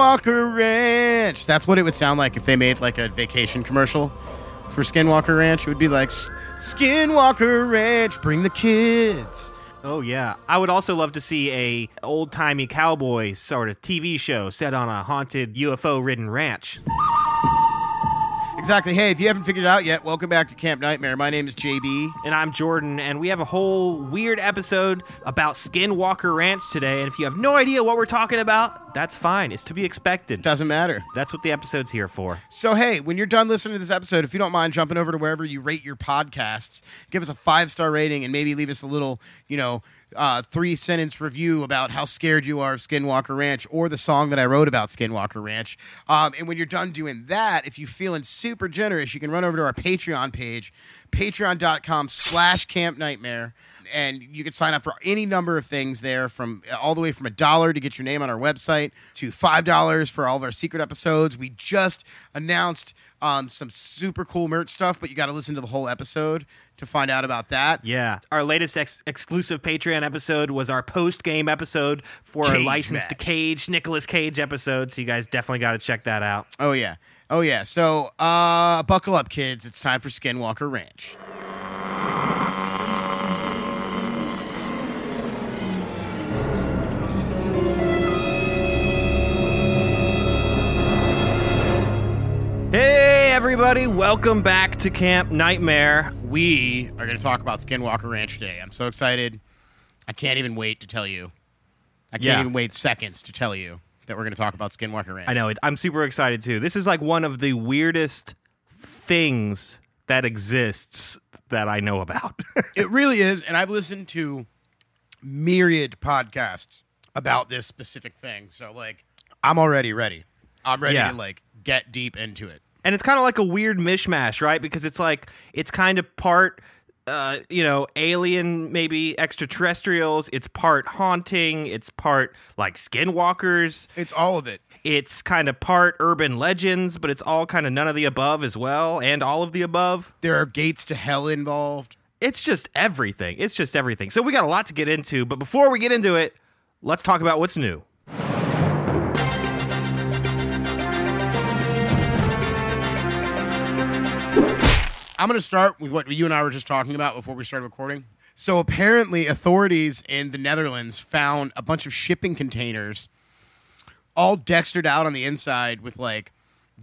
Skinwalker Ranch. That's what it would sound like if they made like a vacation commercial for Skinwalker Ranch. It would be like, Skinwalker Ranch, bring the kids. Oh, yeah. I would also love to see a old-timey cowboy sort of TV show set on a haunted UFO-ridden ranch. Exactly. Hey, if you haven't figured it out yet, welcome back to Camp Nightmare. My name is JB. And I'm Jordan, and we have a whole weird episode about Skinwalker Ranch today, and if you have no idea what we're talking about, that's fine. It's to be expected. Doesn't matter. That's what the episode's here for. So, hey, when you're done listening to this episode, if you don't mind jumping over to wherever you rate your podcasts, give us a 5-star rating and maybe leave us a little, you know, 3-sentence review about how scared you are of Skinwalker Ranch or the song that I wrote about Skinwalker Ranch. And when you're done doing that, if you're feeling super generous, you can run over to our Patreon page, patreon.com/Camp Nightmare, and you can sign up for any number of things there, from all the way from $1 to get your name on our website to $5 for all of our secret episodes. We just announced some super cool merch stuff, but you got to listen to the whole episode to find out about that. Yeah. Our latest exclusive Patreon episode was our post-game episode for our License to Cage, Nicolas Cage episode, so you guys definitely got to check that out. Oh, yeah. Oh, yeah. So, buckle up, kids. It's time for Skinwalker Ranch. Hey, everybody. Welcome back to Camp Nightmare. We are going to talk about Skinwalker Ranch today. I'm so excited. I can't even wait to tell you. I can't even wait seconds to tell you that we're going to talk about Skinwalker Ranch. I know. I'm super excited, too. This is like one of the weirdest things that exists that I know about. It really is, and I've listened to myriad podcasts about this specific thing. So, like, I'm already ready. I'm ready to, like, get deep into it. And it's kind of like a weird mishmash, right? Because it's like, it's kind of part, you know, alien, maybe extraterrestrials. It's part haunting. It's part like skinwalkers. It's all of it. It's kind of part urban legends, but it's all kind of none of the above as well. And all of the above. There are gates to hell involved. It's just everything. It's just everything. So we got a lot to get into, but before we get into it, let's talk about what's new. I'm going to start with what you and I were just talking about before we started recording. So apparently authorities in the Netherlands found a bunch of shipping containers all dextered out on the inside with like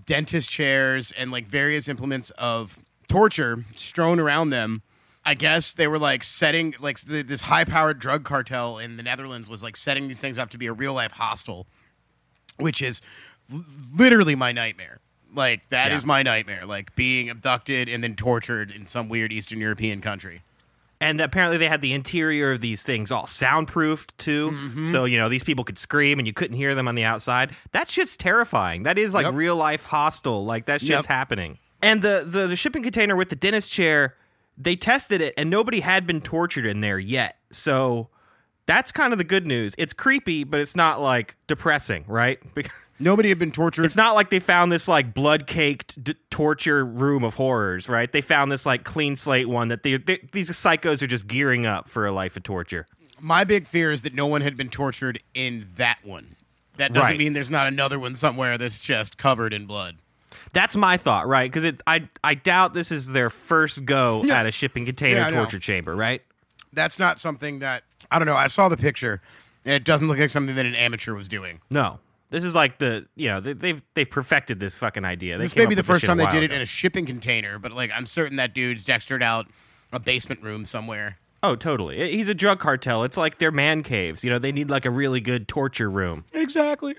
dentist chairs and like various implements of torture strewn around them. I guess they were like setting like this high-powered drug cartel in the Netherlands was like setting these things up to be a real-life hostel, which is literally my nightmare. Like, that is my nightmare, like, being abducted and then tortured in some weird Eastern European country. And apparently they had the interior of these things all soundproofed, too. Mm-hmm. So, you know, these people could scream and you couldn't hear them on the outside. That shit's terrifying. That is, like, real-life hostile. Like, that shit's happening. And the shipping container with the dentist chair, they tested it, and nobody had been tortured in there yet. So that's kind of the good news. It's creepy, but it's not, like, depressing, right? Because nobody had been tortured. It's not like they found this like blood-caked torture room of horrors, right? They found this like clean slate one that these psychos are just gearing up for a life of torture. My big fear is that no one had been tortured in that one. That doesn't mean there's not another one somewhere that's just covered in blood. That's my thought, right? Because I doubt this is their first go at a shipping container torture chamber, right? That's not something that, I don't know, I saw the picture, and it doesn't look like something that an amateur was doing. No. This is like they've perfected this fucking idea. This may be the first time they did it in a shipping container, but like I'm certain that dude's dextered out a basement room somewhere. Oh, totally. He's a drug cartel. It's like their man caves. You know, they need like a really good torture room. Exactly.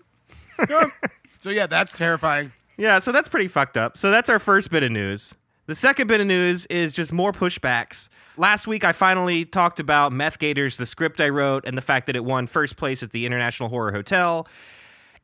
So yeah, that's terrifying. Yeah, so that's pretty fucked up. So that's our first bit of news. The second bit of news is just more pushbacks. Last week, I finally talked about Meth Gators, the script I wrote, and the fact that it won first place at the International Horror Hotel.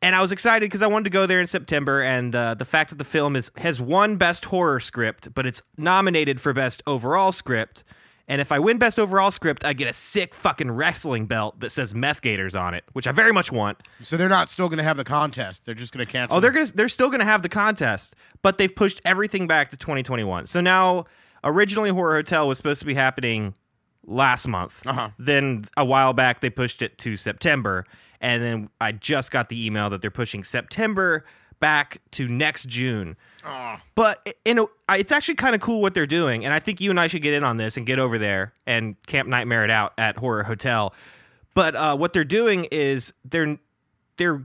And I was excited because I wanted to go there in September, and the fact that the film has won Best Horror Script, but it's nominated for Best Overall Script, and if I win Best Overall Script, I get a sick fucking wrestling belt that says Meth Gators on it, which I very much want. So they're not still going to have the contest. They're just going to cancel it. Oh, they're still going to have the contest, but they've pushed everything back to 2021. So now, originally Horror Hotel was supposed to be happening last month. Then a while back, they pushed it to September. And then I just got the email that they're pushing September back to next June. But it's actually kind of cool what they're doing. And I think you and I should get in on this and get over there and Camp Nightmare it out at Horror Hotel. But what they're doing is they're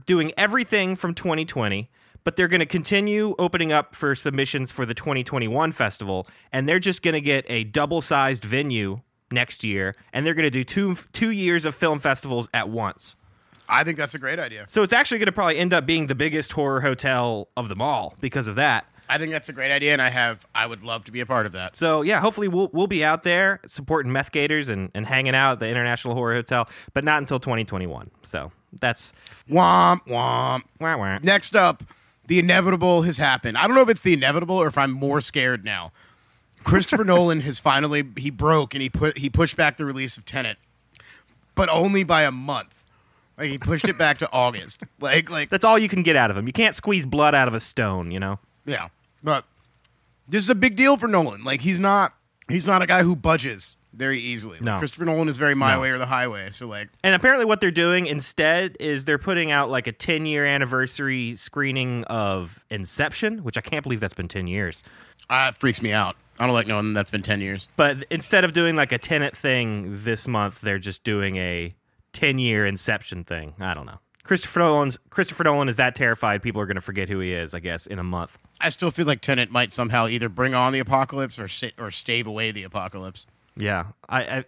doing everything from 2020, but they're going to continue opening up for submissions for the 2021 festival, and they're just going to get a double-sized venue next year, and they're going to do two years of film festivals at once. I think that's a great idea. So it's actually going to probably end up being the biggest horror hotel of them all because of that. I think that's a great idea, and I would love to be a part of that. So, yeah, hopefully we'll be out there supporting Meth Gators and hanging out at the International Horror Hotel, but not until 2021. So that's... Womp, womp. Wah, wah. Next up, the inevitable has happened. I don't know if it's the inevitable or if I'm more scared now. Christopher Nolan has finally... He broke, and he pushed back the release of Tenet, but only by a month. Like, he pushed it back to August. Like that's all you can get out of him. You can't squeeze blood out of a stone, you know? Yeah. But this is a big deal for Nolan. Like, he's not a guy who budges very easily. Like, no. Christopher Nolan is very my way or the highway. So like, and apparently what they're doing instead is they're putting out like a 10-year anniversary screening of Inception, which I can't believe that's been 10 years. It freaks me out. I don't like knowing that's been 10 years. But instead of doing like a Tenet thing this month, they're just doing a 10-year Inception thing. I don't know. Christopher Nolan is that terrified people are going to forget who he is, I guess, in a month. I still feel like Tenet might somehow either bring on the apocalypse or stave away the apocalypse. Yeah. I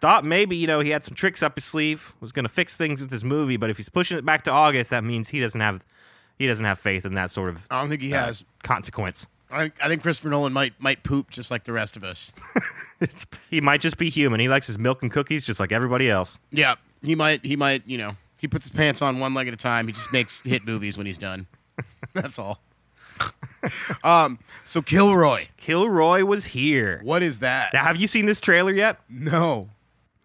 thought maybe, he had some tricks up his sleeve, was going to fix things with his movie, but if he's pushing it back to August, that means he doesn't have faith in that sort of I don't think he has consequence. I think Christopher Nolan might poop just like the rest of us. He might just be human. He likes his milk and cookies just like everybody else. Yeah. He might, he puts his pants on one leg at a time. He just makes hit movies when he's done. That's all. So Kilroy. Kilroy was here. What is that? Now, have you seen this trailer yet? No.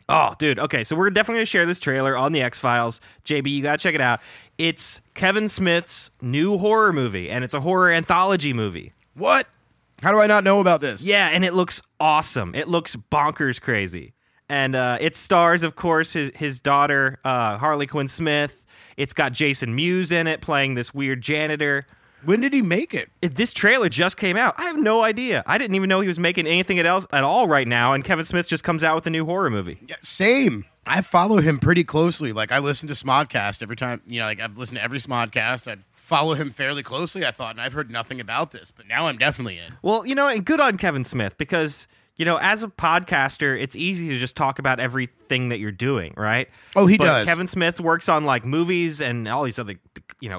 Oh, dude. Okay, so we're definitely going to share this trailer on the X-Files. JB, you got to check it out. It's Kevin Smith's new horror movie, and it's a horror anthology movie. What? How do I not know about this? Yeah, and it looks awesome. It looks bonkers crazy. And it stars, of course, his daughter, Harley Quinn Smith. It's got Jason Mewes in it playing this weird janitor. When did he make it? This trailer just came out. I have no idea. I didn't even know he was making anything else at all right now, and Kevin Smith just comes out with a new horror movie. Yeah, same. I follow him pretty closely. Like, I listen to Smodcast every time. I've listened to every Smodcast. I follow him fairly closely, I thought, and I've heard nothing about this, but now I'm definitely in. Well, and good on Kevin Smith, because... as a podcaster, it's easy to just talk about everything that you're doing, right? Oh, he does. Kevin Smith works on, like, movies and all these other,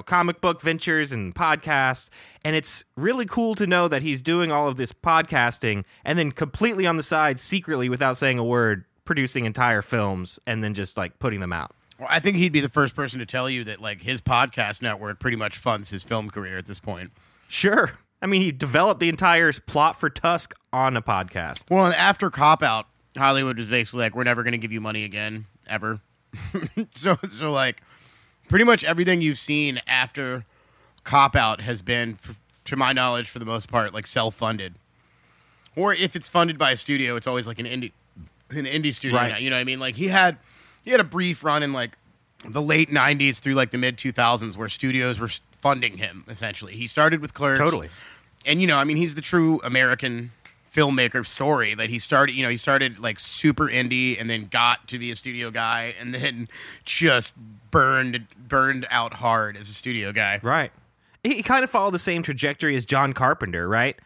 comic book ventures and podcasts, and it's really cool to know that he's doing all of this podcasting and then completely on the side, secretly, without saying a word, producing entire films and then just, like, putting them out. Well, I think he'd be the first person to tell you that, like, his podcast network pretty much funds his film career at this point. Sure. I mean, he developed the entire plot for Tusk on a podcast. Well, after Cop Out, Hollywood was basically like, we're never going to give you money again, ever. So like, pretty much everything you've seen after Cop Out has been, to my knowledge, for the most part, like, self-funded. Or if it's funded by a studio, it's always like an indie studio. Right. Now, you know what I mean? Like, he had a brief run in, like, the late 90s through, like, the mid-2000s where studios were funding him, essentially. He started with Clerks. Totally. And, he's the true American filmmaker story that he started like super indie and then got to be a studio guy and then just burned out hard as a studio guy. Right. He kind of followed the same trajectory as John Carpenter, right?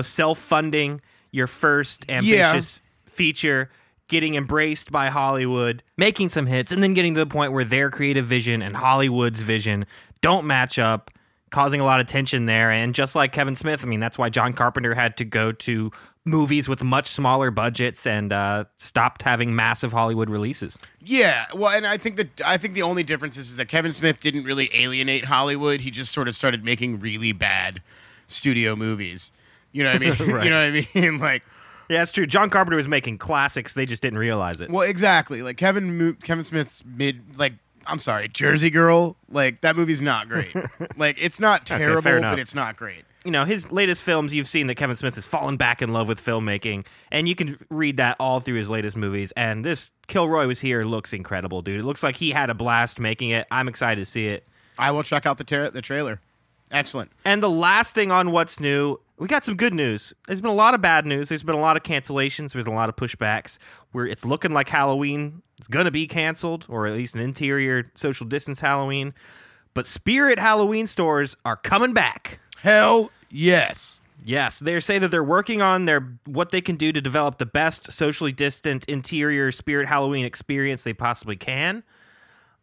Self-funding your first ambitious feature, getting embraced by Hollywood, making some hits, and then getting to the point where their creative vision and Hollywood's vision don't match up, causing a lot of tension there. And just like Kevin Smith, I mean, that's why John Carpenter had to go to movies with much smaller budgets and stopped having massive Hollywood releases. Yeah, well, and I think the only difference is that Kevin Smith didn't really alienate Hollywood. He just sort of started making really bad studio movies. You know what I mean? Right. You know what I mean? Like, yeah, it's true. John Carpenter was making classics; they just didn't realize it. Well, exactly. Like Kevin Smith's Jersey Girl. Like, that movie's not great. Like, it's not terrible, okay, but it's not great. you know, his latest films, you've seen that Kevin Smith has fallen back in love with filmmaking, and you can read that all through his latest movies. And this Kilroy Was Here looks incredible, dude. It looks like he had a blast making it. I'm excited to see it. I will check out the trailer. Excellent. And the last thing on What's New, we got some good news. There's been a lot of bad news. There's been a lot of cancellations. There's been a lot of pushbacks. It's looking like Halloween is going to be canceled, or at least an interior social distance Halloween. But Spirit Halloween stores are coming back. Hell yes. Yes, they say that they're working on what they can do to develop the best socially distant interior Spirit Halloween experience they possibly can.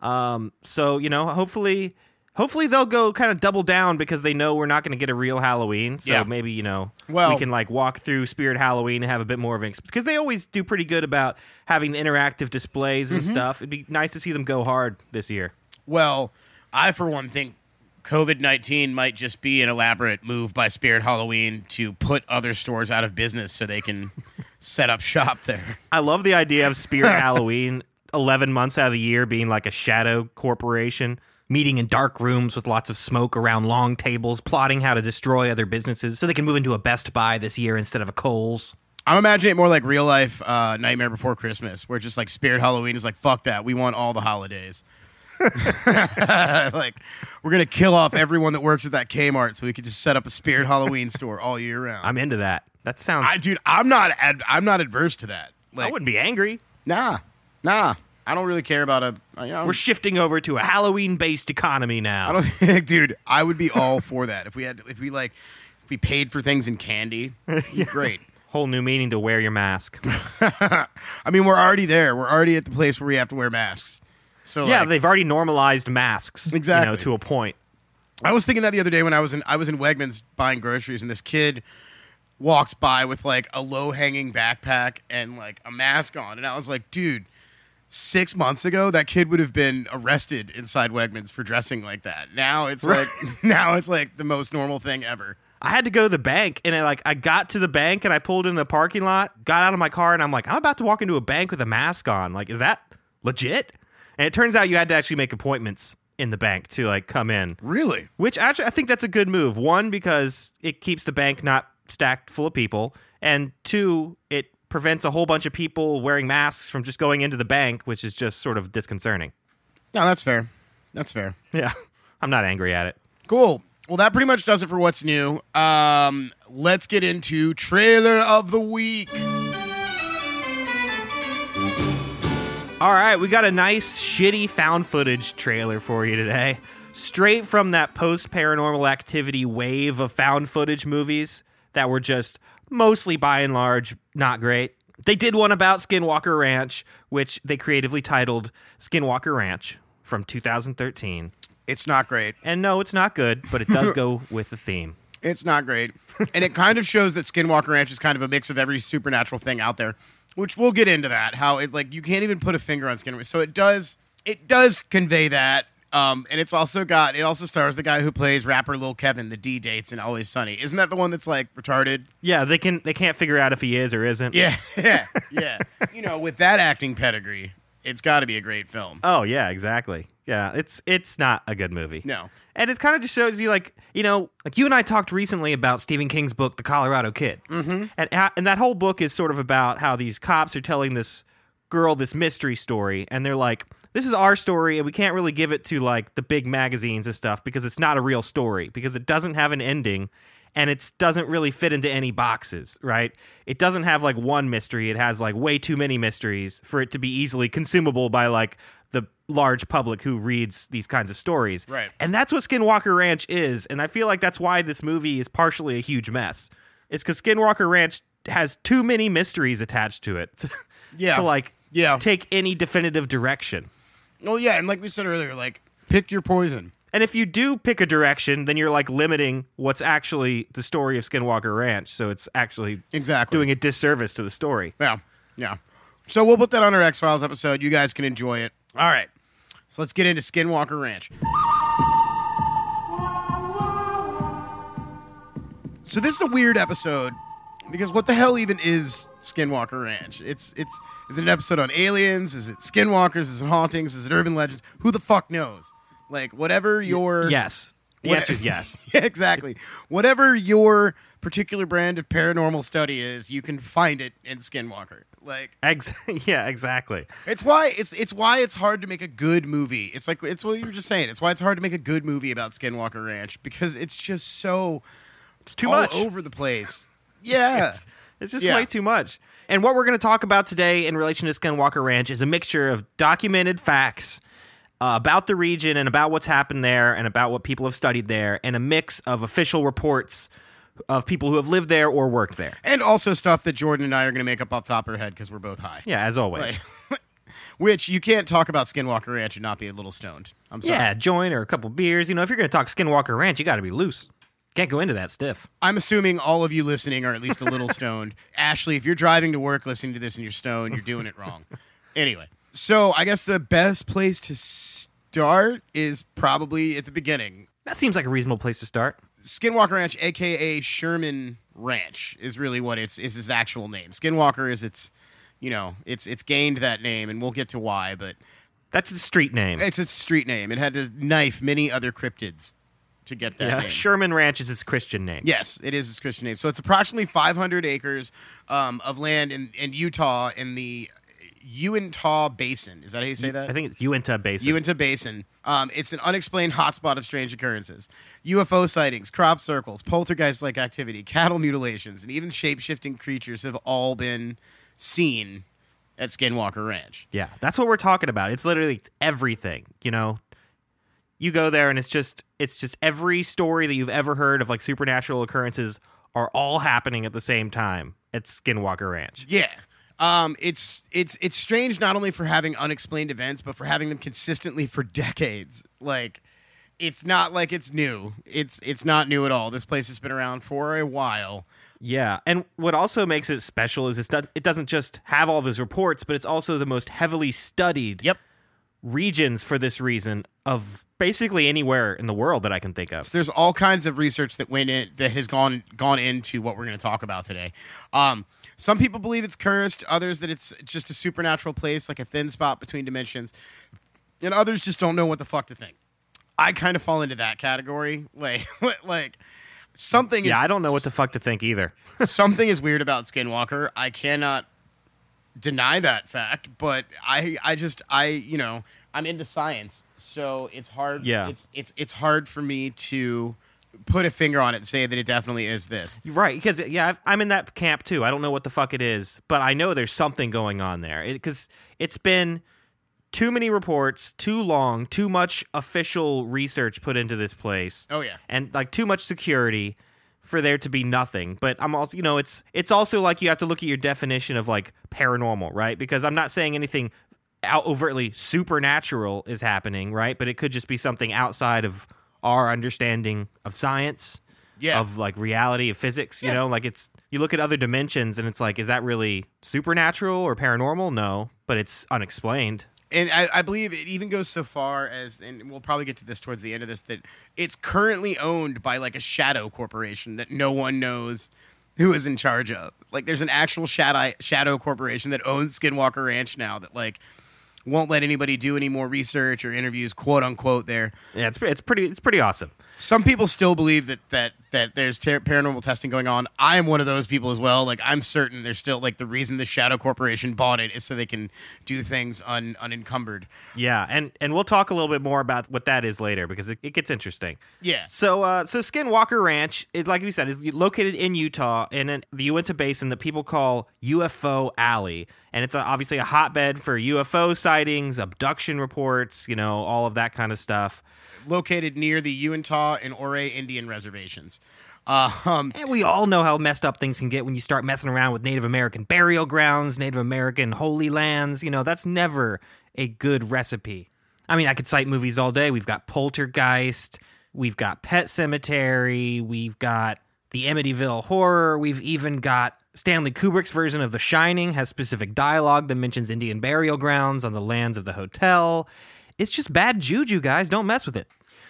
So, you know, hopefully they'll go kind of double down because they know we're not going to get a real Halloween. So maybe, you know, we can like walk through Spirit Halloween and have a bit more of an experience. Because they always do pretty good about having the interactive displays and stuff. It'd be nice to see them go hard this year. Well, I, for one, think COVID-19 might just be an elaborate move by Spirit Halloween to put other stores out of business so they can set up shop there. I love the idea of Spirit Halloween 11 months out of the year being like a shadow corporation, meeting in dark rooms with lots of smoke around long tables, plotting how to destroy other businesses so they can move into a Best Buy this year instead of a Kohl's. I'm imagining it more like real-life Nightmare Before Christmas, where just like Spirit Halloween is like, fuck that, we want all the holidays. Like, we're gonna kill off everyone that works at that Kmart so we could just set up a Spirit Halloween store all year round. I'm into that. That sounds, dude. I'm not adverse to that. Like, I wouldn't be angry. Nah. I don't really care about you know, we're shifting over to a Halloween-based economy now. I don't, dude. I would be all for that if we paid for things in candy. Yeah. Great. Whole new meaning to wear your mask. I mean, we're already there. We're already at the place where we have to wear masks. So yeah, they've already normalized masks, exactly. You know, to a point. I was thinking that the other day when I was in Wegmans buying groceries, and this kid walks by with like a low hanging backpack and like a mask on, and I was like, dude, 6 months ago that kid would have been arrested inside Wegmans for dressing like that. Now it's like the most normal thing ever. I had to go to the bank, and I got to the bank and I pulled in the parking lot, got out of my car, and I'm like, I'm about to walk into a bank with a mask on. Like, is that legit? And it turns out you had to actually make appointments in the bank to, like, come in. Really? Which, actually, I think that's a good move. One, because it keeps the bank not stacked full of people. And two, it prevents a whole bunch of people wearing masks from just going into the bank, which is just sort of disconcerting. No, that's fair. Yeah. I'm not angry at it. Cool. Well, that pretty much does it for What's New. Let's get into Trailer of the Week. All right, we got a nice, shitty found footage trailer for you today. Straight from that post-Paranormal Activity wave of found footage movies that were just mostly, by and large, not great. They did one about Skinwalker Ranch, which they creatively titled Skinwalker Ranch from 2013. It's not great. And no, it's not good, but it does go with the theme. It's not great. And it kind of shows that Skinwalker Ranch is kind of a mix of every supernatural thing out there. Which we'll get into that, how it, like, you can't even put a finger on Skinwalker. So it does convey that, and it also stars the guy who plays rapper Lil Kevin, the D Dates in Always Sunny. Isn't that the one that's like retarded? Yeah, they can't figure out if he is or isn't. Yeah. You know, with that acting pedigree, it's got to be a great film. Oh yeah, exactly. Yeah, it's not a good movie. No, and it kind of just shows you, like, you know, like you and I talked recently about Stephen King's book, The Colorado Kid, and that whole book is sort of about how these cops are telling this girl this mystery story, and they're like, "This is our story, and we can't really give it to like the big magazines and stuff because it's not a real story because it doesn't have an ending, and it doesn't really fit into any boxes, right? It doesn't have like one mystery; it has like way too many mysteries for it to be easily consumable by like." The large public who reads these kinds of stories. Right. And that's what Skinwalker Ranch is. And I feel like that's why this movie is partially a huge mess. It's because Skinwalker Ranch has too many mysteries attached to it to take any definitive direction. Oh, yeah. And like we said earlier, like, pick your poison. And if you do pick a direction, then you're like limiting what's actually the story of Skinwalker Ranch. So it's actually doing a disservice to the story. Yeah. So we'll put that on our X-Files episode. You guys can enjoy it. All right, so let's get into Skinwalker Ranch. So this is a weird episode because what the hell even is Skinwalker Ranch? Is it an episode on aliens? Is it skinwalkers? Is it hauntings? Is it urban legends? Who the fuck knows? Like, whatever your The answer is yes. Exactly. Whatever your particular brand of paranormal study is, you can find it in Skinwalker. Like, yeah, exactly. It's why it's hard to make a good movie. It's like, it's what you were just saying. It's why it's hard to make a good movie about Skinwalker Ranch, because it's just so, it's too much over the place. Yeah. It's just way too much. And what we're going to talk about today in relation to Skinwalker Ranch is a mixture of documented facts about the region and about what's happened there and about what people have studied there, and a mix of official reports of people who have lived there or worked there. And also stuff that Jordan and I are going to make up off the top of our head because we're both high. Yeah, as always. Right. Which, you can't talk about Skinwalker Ranch and not be a little stoned. I'm sorry. Yeah, a joint or a couple beers. You know, if you're going to talk Skinwalker Ranch, you got to be loose. Can't go into that stiff. I'm assuming all of you listening are at least a little stoned. Ashley, if you're driving to work listening to this and you're stoned, you're doing it wrong. Anyway, so I guess the best place to start is probably at the beginning. That seems like a reasonable place to start. Skinwalker Ranch, a.k.a. Sherman Ranch, is really what is its actual name. Skinwalker is its, you know, it's gained that name, and we'll get to why, but... That's its street name. It's its street name. It had to knife many other cryptids to get that name. Sherman Ranch is its Christian name. Yes, it is its Christian name. So it's approximately 500 acres of land in Utah in the Uintah Basin. Is that how you say that? I think it's Uintah Basin. Uintah Basin. It's an unexplained hotspot of strange occurrences. UFO sightings, crop circles, poltergeist-like activity, cattle mutilations, and even shape-shifting creatures have all been seen at Skinwalker Ranch. Yeah, that's what we're talking about. It's literally everything, you know? You go there and it's just every story that you've ever heard of, like, supernatural occurrences are all happening at the same time at Skinwalker Ranch. Yeah. It's strange not only for having unexplained events, but for having them consistently for decades. Like, it's not like it's new. It's not new at all. This place has been around for a while. Yeah, and what also makes it special is it doesn't just have all those reports, but it's also the most heavily studied regions for this reason of basically anywhere in the world that I can think of. So there's all kinds of research that went in, that has gone into what we're going to talk about today. Some people believe it's cursed, others that it's just a supernatural place, like a thin spot between dimensions, and others just don't know what the fuck to think. I kind of fall into that category. Like something. Yeah, I don't know what the fuck to think either. Something is weird about Skinwalker. I cannot deny that fact, but I just you know, I'm into science, so it's hard. Yeah. It's hard for me to put a finger on it and say that it definitely is this. Right, because I'm in that camp too. I don't know what the fuck it is, but I know there's something going on there because it's been too many reports, too long, too much official research put into this place. Oh yeah, and like too much security for there to be nothing. But I'm also, you know, it's also like you have to look at your definition of like paranormal, right? Because I'm not saying anything out overtly supernatural is happening, right? But it could just be something outside of our understanding of science, of like reality, of physics, you know, like it's, you look at other dimensions and it's like, is that really supernatural or paranormal? No, but it's unexplained. And I believe it even goes so far as, and we'll probably get to this towards the end of this, that it's currently owned by like a shadow corporation that no one knows who is in charge of. Like, there's an actual shadow corporation that owns Skinwalker Ranch now that like won't let anybody do any more research or interviews, quote unquote. There, yeah, it's pretty awesome. Some people still believe that there's paranormal testing going on. I am one of those people as well. Like, I'm certain there's still, like, the reason the Shadow Corporation bought it is so they can do things unencumbered. Yeah, and we'll talk a little bit more about what that is later because it gets interesting. Yeah. So Skinwalker Ranch, like we said, is located in Utah in the Uintah Basin that people call UFO Alley, and it's obviously a hotbed for UFO sightings, abduction reports, you know, all of that kind of stuff. Located near the Uintah and Ouray Indian reservations. And we all know how messed up things can get when you start messing around with Native American burial grounds, Native American holy lands. You know, that's never a good recipe. I mean, I could cite movies all day. We've got Poltergeist. We've got Pet Cemetery. We've got the Amityville Horror. We've even got Stanley Kubrick's version of The Shining has specific dialogue that mentions Indian burial grounds on the lands of the hotel. It's just bad juju, guys. Don't mess with it.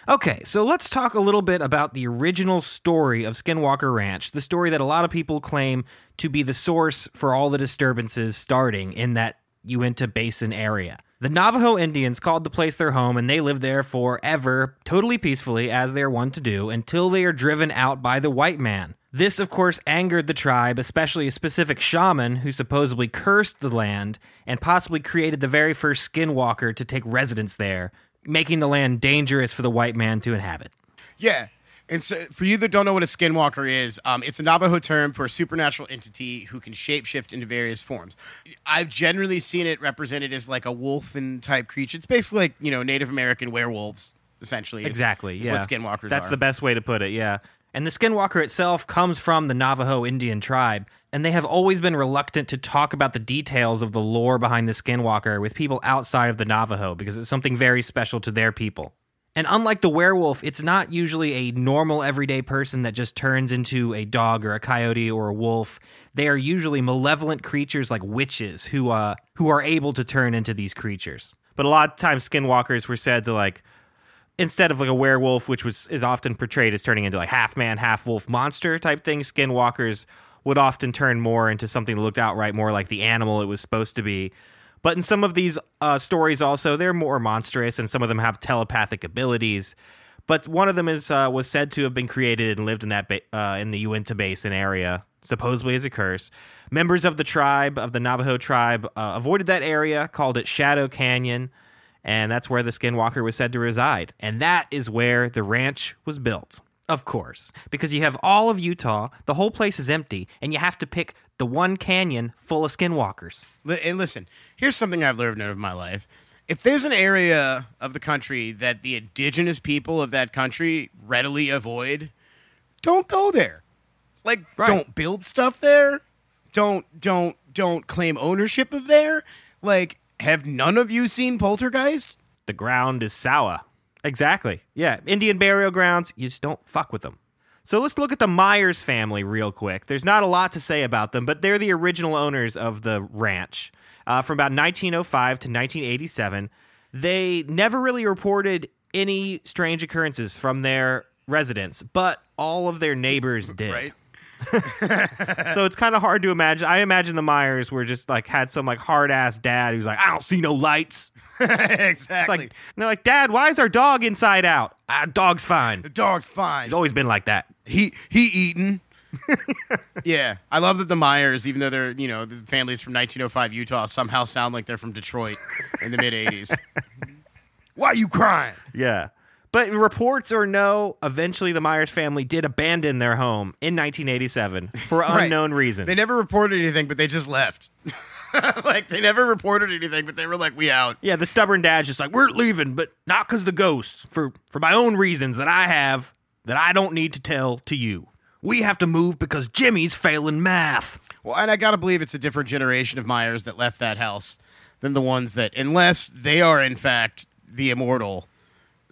Okay, so let's talk a little bit about the original story of Skinwalker Ranch, the story that a lot of people claim to be the source for all the disturbances starting in that Uintah Basin area. The Navajo Indians called the place their home, and they lived there forever, totally peacefully, as they are wont to do, until they are driven out by the white man. This, of course, angered the tribe, especially a specific shaman who supposedly cursed the land and possibly created the very first skinwalker to take residence there, making the land dangerous for the white man to inhabit. Yeah. And so, for you that don't know what a skinwalker is, it's a Navajo term for a supernatural entity who can shapeshift into various forms. I've generally seen it represented as like a wolfen-type creature. It's basically like, you know, Native American werewolves, essentially. Exactly, is what skinwalkers are. That's the best way to put it, yeah. And the skinwalker itself comes from the Navajo Indian tribe, and they have always been reluctant to talk about the details of the lore behind the skinwalker with people outside of the Navajo, because it's something very special to their people. And unlike the werewolf, it's not usually a normal everyday person that just turns into a dog or a coyote or a wolf. They are usually malevolent creatures like witches who are able to turn into these creatures. But a lot of times skinwalkers were said to, like, instead of like a werewolf, which is often portrayed as turning into like half man, half wolf monster type thing, skinwalkers would often turn more into something that looked outright more like the animal it was supposed to be. But in some of these stories also, they're more monstrous, and some of them have telepathic abilities. But one of them was said to have been created and lived in that in the Uintah Basin area, supposedly as a curse. Members of the tribe, of the Navajo tribe, avoided that area, called it Shadow Canyon, and that's where the skinwalker was said to reside. And that is where the ranch was built. Of course, because you have all of Utah, the whole place is empty, and you have to pick the one canyon full of skinwalkers. And listen, here's something I've learned over my life. If there's an area of the country that the indigenous people of that country readily avoid, don't go there. Like, right. Don't build stuff there. Don't claim ownership of there. Like, have none of you seen Poltergeist? The ground is sour. Exactly. Yeah. Indian burial grounds, you just don't fuck with them. So let's look at the Myers family real quick. There's not a lot to say about them, but they're the original owners of the ranch. From about 1905 to 1987, they never really reported any strange occurrences from their residents, but all of their neighbors did. Right. So it's kind of hard to imagine. I imagine the Myers were just like had some like hard ass dad who's like, I don't see no lights. Exactly. It's like, they're like, Dad, why is our dog inside out? Dog's fine. The dog's fine. He's always been like that. He eating. Yeah, I love that the Myers, even though they're, you know, the families from 1905 Utah, somehow sound like they're from Detroit in the mid '80s. Why are you crying? Yeah. But reports or no, eventually the Myers family did abandon their home in 1987 for right. unknown reasons. They never reported anything, but they just left. Like, they never reported anything, but they were like, we out. Yeah, the stubborn dad's just like, we're leaving, but not because the ghosts, for my own reasons that I have, that I don't need to tell to you. We have to move because Jimmy's failing math. Well, and I gotta believe it's a different generation of Myers that left that house than the ones that, unless they are, in fact, the immortal...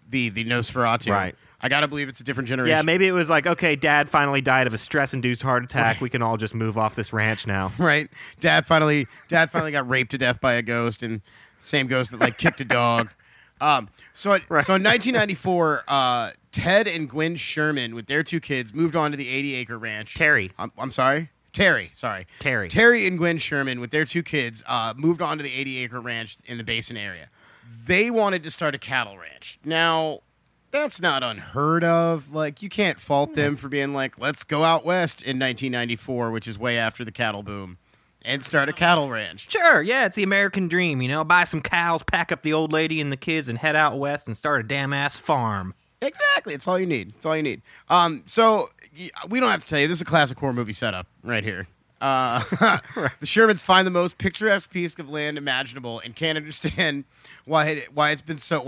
The Nosferatu. Right. I gotta believe it's a different generation. Yeah, maybe it was like, okay, Dad finally died of a stress-induced heart attack. Right. We can all just move off this ranch now. Right. Dad finally got raped to death by a ghost, and same ghost that like kicked a dog. So in 1994, Ted and Gwen Sherman with their two kids moved on to the 80-acre ranch. Terry and Gwen Sherman with their two kids moved on to the 80-acre ranch in the Basin area. They wanted to start a cattle ranch. Now, that's not unheard of. Like, you can't fault them for being like, let's go out west in 1994, which is way after the cattle boom, and start a cattle ranch. Sure, yeah, it's the American dream, you know? Buy some cows, pack up the old lady and the kids, and head out west and start a damn-ass farm. Exactly, it's all you need. It's all you need. So, we don't have to tell you, this is a classic horror movie setup right here. The Shermans find the most picturesque piece of land imaginable and can't understand why it's been so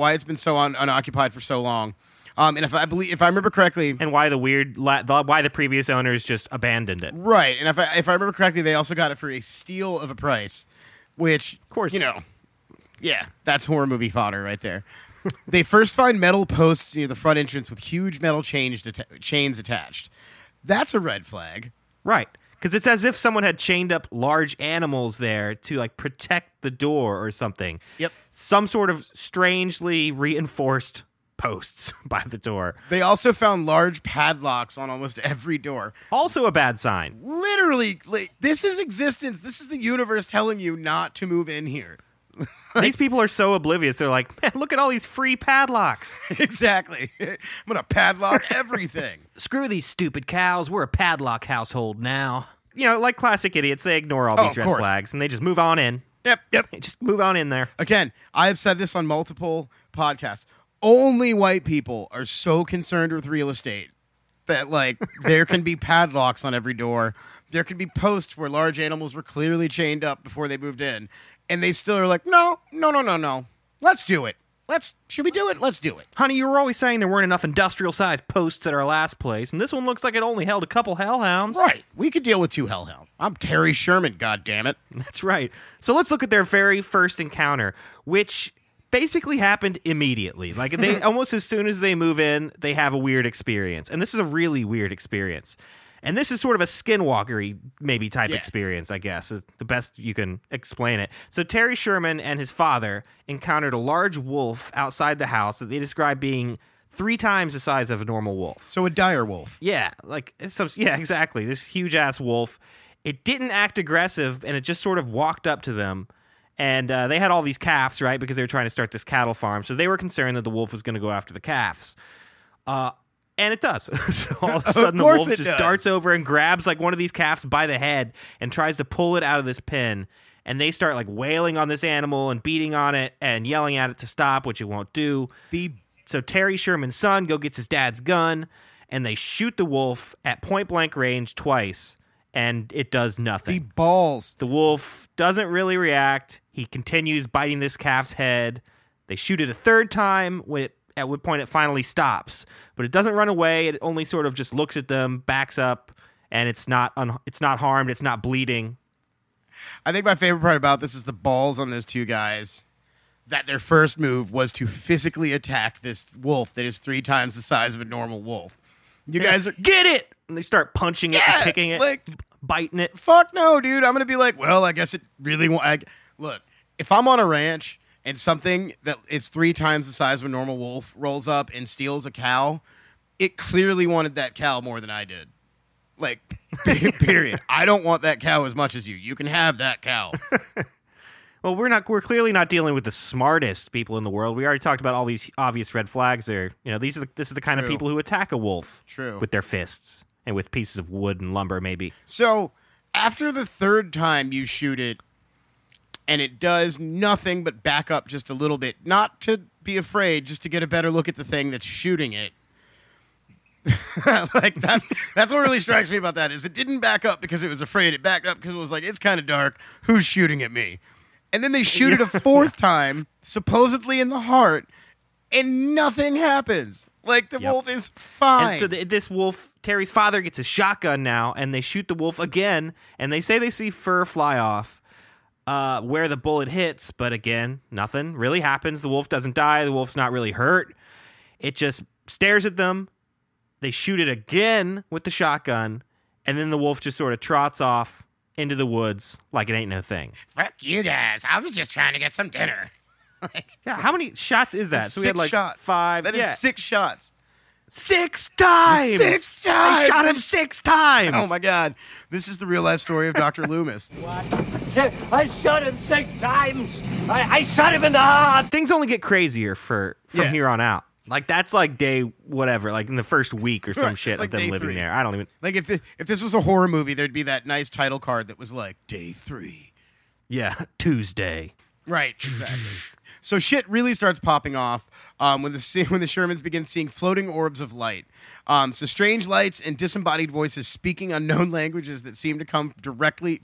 unoccupied for so long. And if I remember correctly, and why the the previous owners just abandoned it. Right. And if I remember correctly, they also got it for a steal of a price, which, of course, you know, yeah, that's horror movie fodder right there. They first find metal posts near the front entrance with huge metal chains attached. That's a red flag. Right. Because it's as if someone had chained up large animals there to, like, protect the door or something. Yep. Some sort of strangely reinforced posts by the door. They also found large padlocks on almost every door. Also a bad sign. Literally, like, this is existence. This is the universe telling you not to move in here. These people are so oblivious. They're like, man, look at all these free padlocks. Exactly. I'm going to padlock everything. Screw these stupid cows. We're a padlock household now. You know, like classic idiots, they ignore all these red flags and they just move on in. Yep. Just move on in there. Again, I have said this on multiple podcasts. Only white people are so concerned with real estate that, like, there can be padlocks on every door. There can be posts where large animals were clearly chained up before they moved in. And they still are like, no. Let's do it. Should we do it? Let's do it. Honey, you were always saying there weren't enough industrial-sized posts at our last place, and this one looks like it only held a couple hellhounds. Right. We could deal with two hellhounds. I'm Terry Sherman, goddammit. That's right. So let's look at their very first encounter, which basically happened immediately. Like, they almost as soon as they move in, they have a weird experience. And this is a really weird experience. And this is sort of a skinwalker-y maybe type experience, I guess, is the best you can explain it. So Terry Sherman and his father encountered a large wolf outside the house that they described being 3 times the size of a normal wolf. So a dire wolf. Yeah, like exactly. This huge-ass wolf. It didn't act aggressive, and it just sort of walked up to them. And they had all these calves, right, because they were trying to start this cattle farm. So they were concerned that the wolf was going to go after the calves. And it does. So all of a sudden the wolf just darts over and grabs like one of these calves by the head and tries to pull it out of this pen. And they start like wailing on this animal and beating on it and yelling at it to stop, which it won't do. So Terry Sherman's son gets his dad's gun and they shoot the wolf at point blank range twice and it does nothing. The balls. The wolf doesn't really react. He continues biting this calf's head. They shoot it a third time when at which point it finally stops, but it doesn't run away. It only sort of just looks at them, backs up, and it's not harmed. It's not bleeding. I think my favorite part about this is the balls on those two guys, that their first move was to physically attack this wolf that is 3 times the size of a normal wolf. You guys are... Get it! And they start punching it and kicking it, like, biting it. Fuck no, dude. I'm going to be like, well, I guess it really won't... Look, if I'm on a ranch... and something that is 3 times the size of a normal wolf rolls up and steals a cow, it clearly wanted that cow more than I did. Like, period. I don't want that cow as much as you. You can have that cow. Well, we're clearly not dealing with the smartest people in the world. We already talked about all these obvious red flags there. You know, this is the kind of people who attack a wolf with their fists and with pieces of wood and lumber, maybe. So after the third time you shoot it, and it does nothing but back up just a little bit. Not to be afraid, just to get a better look at the thing that's shooting it. Like, that's what really strikes me about that, is it didn't back up because it was afraid. It backed up because it was like, it's kind of dark. Who's shooting at me? And then they shoot it a fourth time, supposedly in the heart, and nothing happens. Like, the wolf is fine. And so this wolf, Terry's father gets a shotgun now, and they shoot the wolf again, and they say they see fur fly off. Where the bullet hits, but again, nothing really happens. The wolf doesn't die. The wolf's not really hurt. It just stares at them. They shoot it again with the shotgun, and then the wolf just sort of trots off into the woods like it ain't no thing. Fuck you guys. I was just trying to get some dinner. Yeah, how many shots is that? So we had like 5. That is 6 shots. 6 times! 6 times! I shot him 6 times! Oh, my God. This is the real-life story of Dr. Loomis. What? I shot him 6 times! I shot him in the heart! Things only get crazier from here on out. Like, that's like day whatever, like in the first week or some shit like them living 3. There. I don't even... Like, if this was a horror movie, there'd be that nice title card that was like, Day 3. Yeah, Tuesday. Right, exactly. So shit really starts popping off when the Shermans begin seeing floating orbs of light. So strange lights and disembodied voices speaking unknown languages that seem to come directly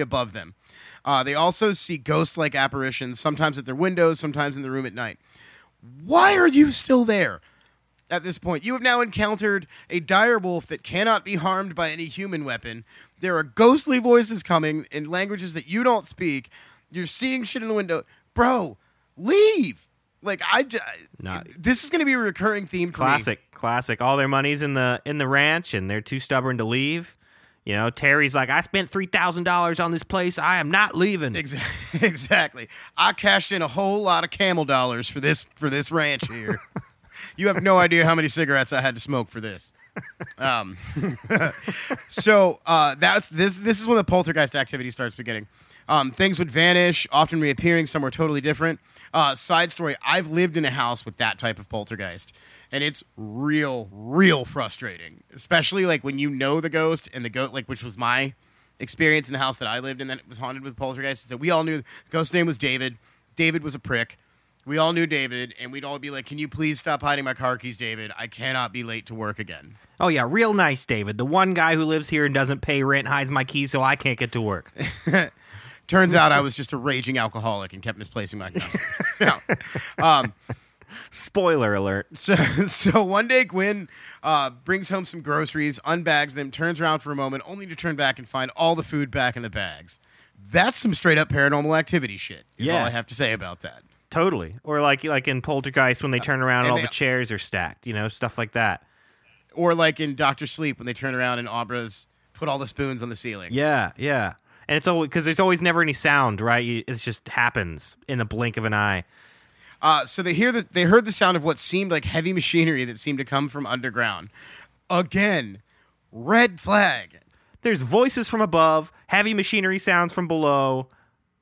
above them. They also see ghost-like apparitions, sometimes at their windows, sometimes in the room at night. Why are you still there? At this point, you have now encountered a dire wolf that cannot be harmed by any human weapon. There are ghostly voices coming in languages that you don't speak. You're seeing shit in the window. Bro, leave. Like, this is going to be a recurring theme for me. Classic. All their money's in the ranch, and they're too stubborn to leave. You know, Terry's like, I spent $3,000 on this place. I am not leaving. Exactly. I cashed in a whole lot of camel dollars for this ranch here. You have no idea how many cigarettes I had to smoke for this. So that's this. This is when the poltergeist activity starts beginning. Things would vanish, often reappearing somewhere totally different. Side story: I've lived in a house with that type of poltergeist, and it's real, real frustrating. Especially like when you know the ghost and the goat, like which was my experience in the house that I lived in that it was haunted with poltergeists. That we all knew the ghost's name was David. David was a prick. We all knew David, and we'd all be like, can you please stop hiding my car keys, David? I cannot be late to work again. Oh, yeah, real nice, David. The one guy who lives here and doesn't pay rent hides my keys, so I can't get to work. Turns out I was just a raging alcoholic and kept misplacing my number. No. Spoiler alert. So one day, Gwen brings home some groceries, unbags them, turns around for a moment, only to turn back and find all the food back in the bags. That's some straight-up paranormal activity shit is all I have to say about that. Totally. Or like in Poltergeist when they turn around and all the chairs are stacked, you know, stuff like that. Or like in Dr. Sleep when they turn around and Aubra's put all the spoons on the ceiling. Yeah, yeah. And it's always because there's always never any sound, right? It just happens in the blink of an eye. So they heard the sound of what seemed like heavy machinery that seemed to come from underground. Again, red flag. There's voices from above, heavy machinery sounds from below,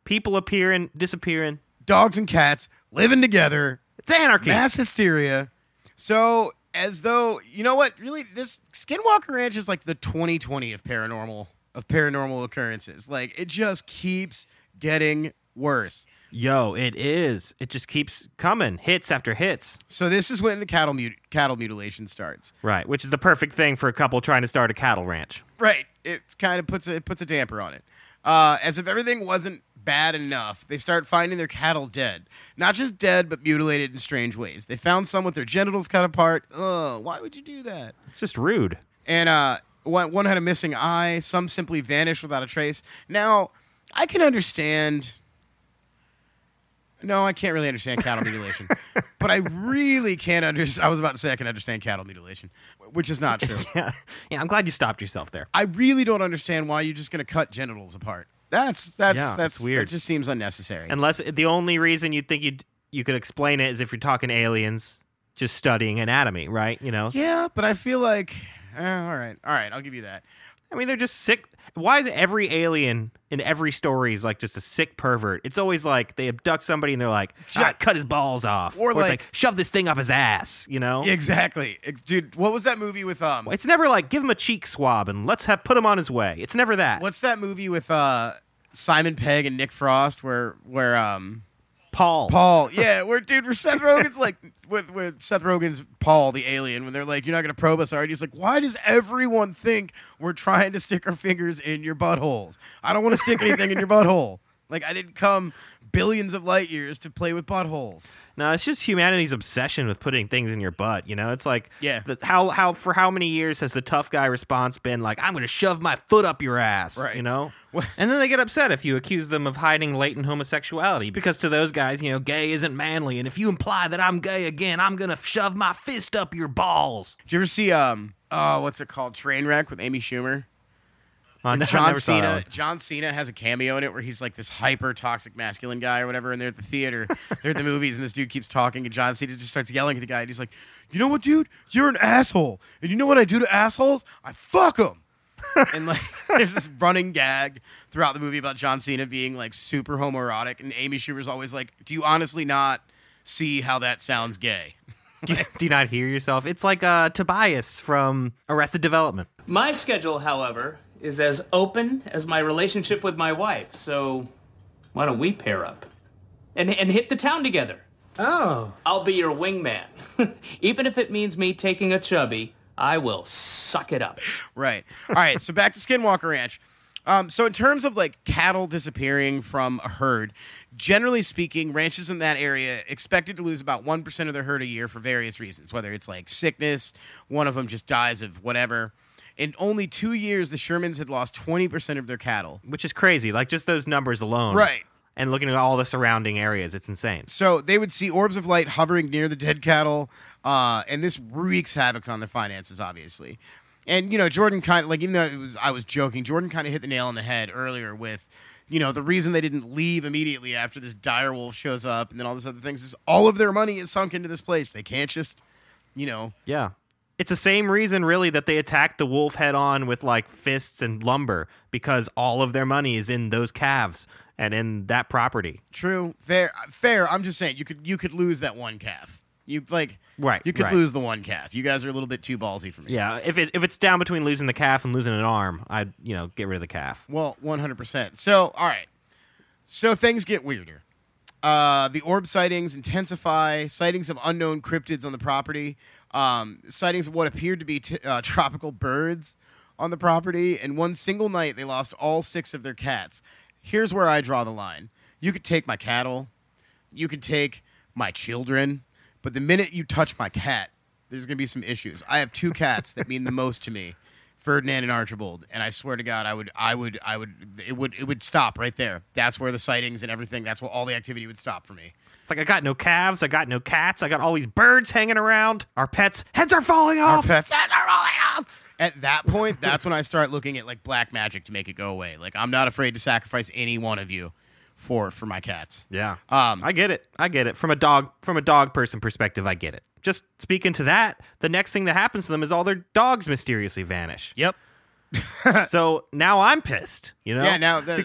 people appearing, disappearing. Dogs and cats living together. It's anarchy. Mass hysteria. So as though, you know what, really, this Skinwalker Ranch is like the 2020 of paranormal occurrences. Like, it just keeps getting worse. Yo, it is. It just keeps coming. Hits after hits. So this is when the cattle mutilation starts. Right, which is the perfect thing for a couple trying to start a cattle ranch. Right. It kind of puts a damper on it. As if everything wasn't bad enough, they start finding their cattle dead. Not just dead, but mutilated in strange ways. They found some with their genitals cut apart. Ugh, why would you do that? It's just rude. And one had a missing eye. Some simply vanished without a trace. Now, I can understand... No, I can't really understand cattle mutilation. But I really can't understand... I was about to say I can understand cattle mutilation, which is not true. Yeah, I'm glad you stopped yourself there. I really don't understand why you're just going to cut genitals apart. That's weird. That just seems unnecessary. Unless the only reason you'd think you could explain it is if you're talking aliens just studying anatomy, right? You know. Yeah, but I feel like all right, I'll give you that. I mean, they're just sick. Why is every alien in every story is like just a sick pervert? It's always like they abduct somebody and they're like, cut his balls off, or like, shove this thing up his ass, you know? Exactly, dude. What was that movie with It's never like give him a cheek swab and let's put him on his way. It's never that. What's that movie with Simon Pegg and Nick Frost where Paul, yeah, where Seth Rogen's like with Seth Rogen's Paul the alien when they're like, you're not gonna probe us, already. He's like, why does everyone think we're trying to stick our fingers in your buttholes? I don't want to stick anything in your butthole. Like, I didn't come billions of light years to play with buttholes. No, it's just humanity's obsession with putting things in your butt. You know, it's like, yeah, for how many years has the tough guy response been like, I'm going to shove my foot up your ass, right? You know? And then they get upset if you accuse them of hiding latent homosexuality, because to those guys, you know, gay isn't manly. And if you imply that I'm gay again, I'm going to shove my fist up your balls. Did you ever see, what's it called? Trainwreck with Amy Schumer? John Cena has a cameo in it where he's like this hyper toxic masculine guy or whatever, and they're at the theater, they're at the movies, and this dude keeps talking, and John Cena just starts yelling at the guy, and he's like, you know what, dude? You're an asshole, and you know what I do to assholes? I fuck them. And like, there's this running gag throughout the movie about John Cena being like super homoerotic, and Amy Schumer's always like, do you honestly not see how that sounds gay? Do you not hear yourself? It's like Tobias from Arrested Development. My schedule, however, is as open as my relationship with my wife, so why don't we pair up and hit the town together? Oh. I'll be your wingman. Even if it means me taking a chubby, I will suck it up. Right. All right, so back to Skinwalker Ranch. So in terms of, like, cattle disappearing from a herd, generally speaking, ranches in that area expected to lose about 1% of their herd a year for various reasons, whether it's, like, sickness, one of them just dies of whatever. In only 2 years, the Shermans had lost 20% of their cattle. Which is crazy. Like, just those numbers alone. Right. And looking at all the surrounding areas, it's insane. So they would see orbs of light hovering near the dead cattle, and this wreaks havoc on their finances, obviously. And, you know, Jordan kind of, like, even though I was joking, Jordan kind of hit the nail on the head earlier with, you know, the reason they didn't leave immediately after this dire wolf shows up and then all these other things is all of their money is sunk into this place. They can't just... you know. Yeah. It's the same reason, really, that they attacked the wolf head on with, like, fists and lumber, because all of their money is in those calves and in that property. True. Fair. I'm just saying, you could lose that one calf. You could lose the one calf. You guys are a little bit too ballsy for me. Yeah, if it's down between losing the calf and losing an arm, I'd, get rid of the calf. Well, 100%. So, all right. So things get weirder. The orb sightings intensify. Sightings of unknown cryptids on the property. Sightings of what appeared to be tropical birds on the property. And one single night, they lost all 6 of their cats. Here's where I draw the line. You could take my cattle. You could take my children. But the minute you touch my cat, there's going to be some issues. I have 2 cats that mean the most to me, Ferdinand and Archibald, and I swear to God, it would stop right there. That's where the sightings and everything, that's where all the activity would stop for me. It's like, I got no calves, I got no cats, I got all these birds hanging around. Our pets' heads are falling off. At that point, that's when I start looking at like black magic to make it go away. Like, I'm not afraid to sacrifice any one of you for my cats. Yeah. I get it. From a dog person perspective, I get it. Just speaking to that, the next thing that happens to them is all their dogs mysteriously vanish. Yep. So now I'm pissed, Yeah, now they're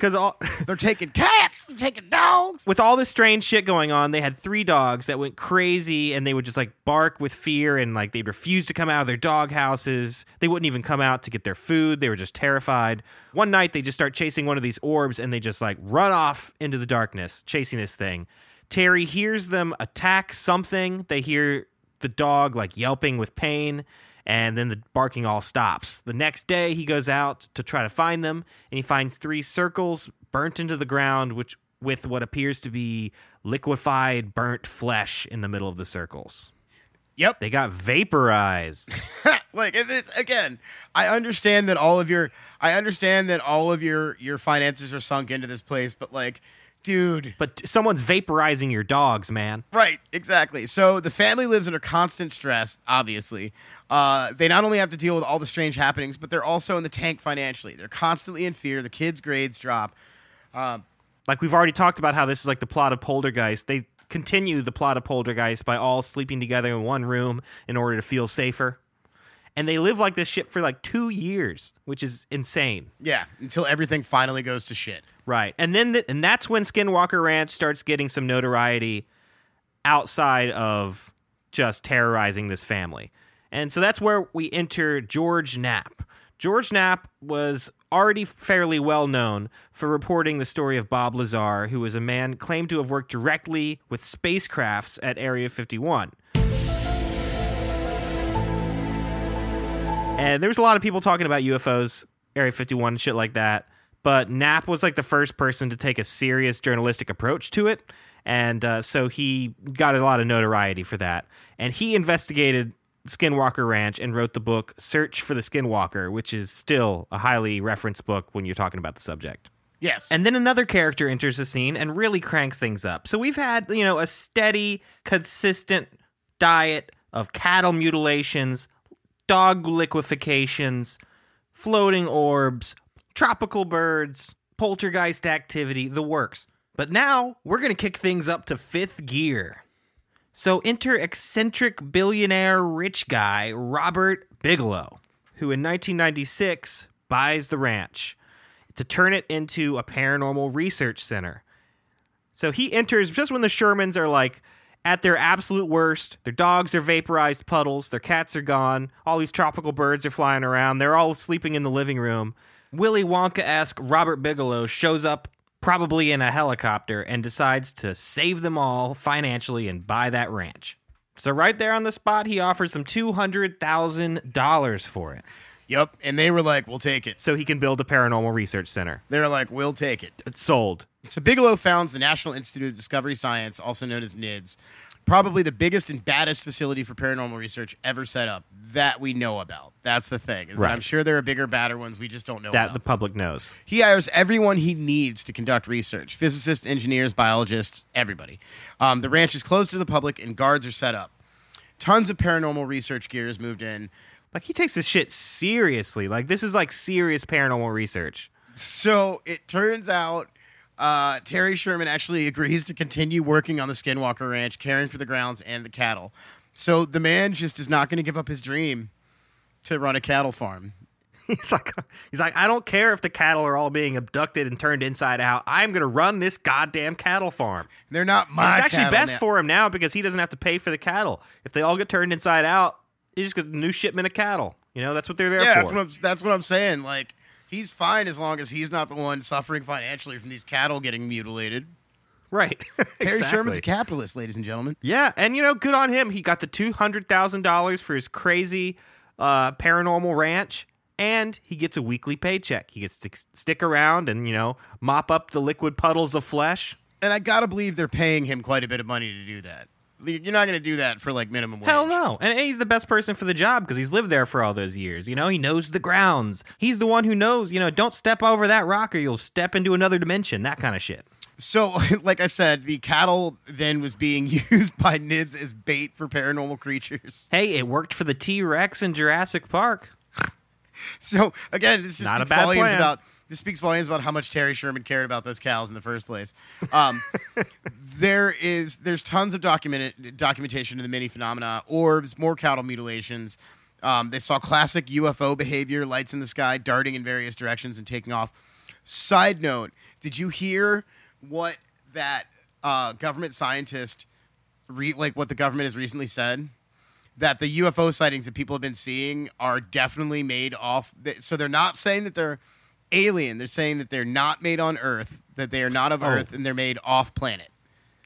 taking cats, they're taking dogs. With all this strange shit going on, they had 3 dogs that went crazy, and they would just like bark with fear, and like they'd refuse to come out of their dog houses. They wouldn't even come out to get their food. They were just terrified. One night they just start chasing one of these orbs, and they just like run off into the darkness chasing this thing. Terry hears them attack something. They hear the dog like yelping with pain, and then the barking all stops. The next day, he goes out to try to find them, and he finds 3 circles burnt into the ground, which with what appears to be liquefied, burnt flesh in the middle of the circles. Yep. They got vaporized. Like, this, again, I understand that all of your finances are sunk into this place, but like, dude. But someone's vaporizing your dogs, man. Right, exactly. So the family lives under constant stress, obviously. They not only have to deal with all the strange happenings, but they're also in the tank financially. They're constantly in fear. The kids' grades drop. Like we've already talked about how this is like the plot of Poltergeist. They continue the plot of Poltergeist by all sleeping together in one room in order to feel safer. And they live like this shit for like 2 years, which is insane. Yeah, until everything finally goes to shit. Right. And then and that's when Skinwalker Ranch starts getting some notoriety outside of just terrorizing this family. And so that's where we enter George Knapp. George Knapp was already fairly well known for reporting the story of Bob Lazar, who was a man claimed to have worked directly with spacecrafts at Area 51. And there was a lot of people talking about UFOs, Area 51, shit like that. But Knapp was like the first person to take a serious journalistic approach to it. And so he got a lot of notoriety for that. And he investigated Skinwalker Ranch and wrote the book Search for the Skinwalker, which is still a highly referenced book when you're talking about the subject. Yes. And then another character enters the scene and really cranks things up. So we've had, a steady, consistent diet of cattle mutilations, dog liquefations, floating orbs, tropical birds, poltergeist activity, the works. But now we're going to kick things up to 5th gear. So enter eccentric billionaire rich guy Robert Bigelow, who in 1996 buys the ranch to turn it into a paranormal research center. So he enters just when the Shermans are like at their absolute worst. Their dogs are vaporized puddles. Their cats are gone. All these tropical birds are flying around. They're all sleeping in the living room. Willy Wonka-esque Robert Bigelow shows up, probably in a helicopter, and decides to save them all financially and buy that ranch. So right there on the spot, he offers them $200,000 for it. Yep, and they were like, we'll take it. So he can build a paranormal research center. They were like, we'll take it. It's sold. So Bigelow founds the National Institute of Discovery Science, also known as NIDS, probably the biggest and baddest facility for paranormal research ever set up that we know about. That's the thing. Is right. That I'm sure there are bigger, badder ones we just don't know about. That the public knows. He hires everyone he needs to conduct research. Physicists, engineers, biologists, everybody. The ranch is closed to the public and guards are set up. Tons of paranormal research gear is moved in. Like, he takes this shit seriously. Like, this is like serious paranormal research. So it turns out Terry Sherman actually agrees to continue working on the Skinwalker Ranch, caring for the grounds and the cattle. So the man just is not going to give up his dream to run a cattle farm. He's like, I don't care if the cattle are all being abducted and turned inside out. I'm going to run this goddamn cattle farm. They're not my cattle. It's actually best for him now because he doesn't have to pay for the cattle. If they all get turned inside out, he just gets a new shipment of cattle. You know, that's what they're there for. Yeah, that's what I'm saying. Like, he's fine as long as he's not the one suffering financially from these cattle getting mutilated. Right. Terry exactly. Sherman's a capitalist, ladies and gentlemen. Yeah, and, you know, good on him. He got the $200,000 for his crazy paranormal ranch. And he gets a weekly paycheck. He gets to stick around and, you know, mop up the liquid puddles of flesh. And I got to believe they're paying him quite a bit of money to do that. You're not going to do that for, like, minimum wage. Hell no. And he's the best person for the job because he's lived there for all those years. You know, he knows the grounds. He's the one who knows, you know, don't step over that rock or you'll step into another dimension, that kind of shit. So, like I said, the cattle then was being used by NIDS as bait for paranormal creatures. Hey, it worked for the T-Rex in Jurassic Park. So, again, this just speaks volumes about how much Terry Sherman cared about those cows in the first place. There's tons of documentation of the mini phenomena, orbs, more cattle mutilations. They saw classic UFO behavior, lights in the sky, darting in various directions and taking off. Side note, did you hear what that government scientist, what the government has recently said? That the UFO sightings that people have been seeing are definitely made off. So they're not saying that they're alien. They're saying that they're not made on Earth, that they are not of Earth, and they're made off planet.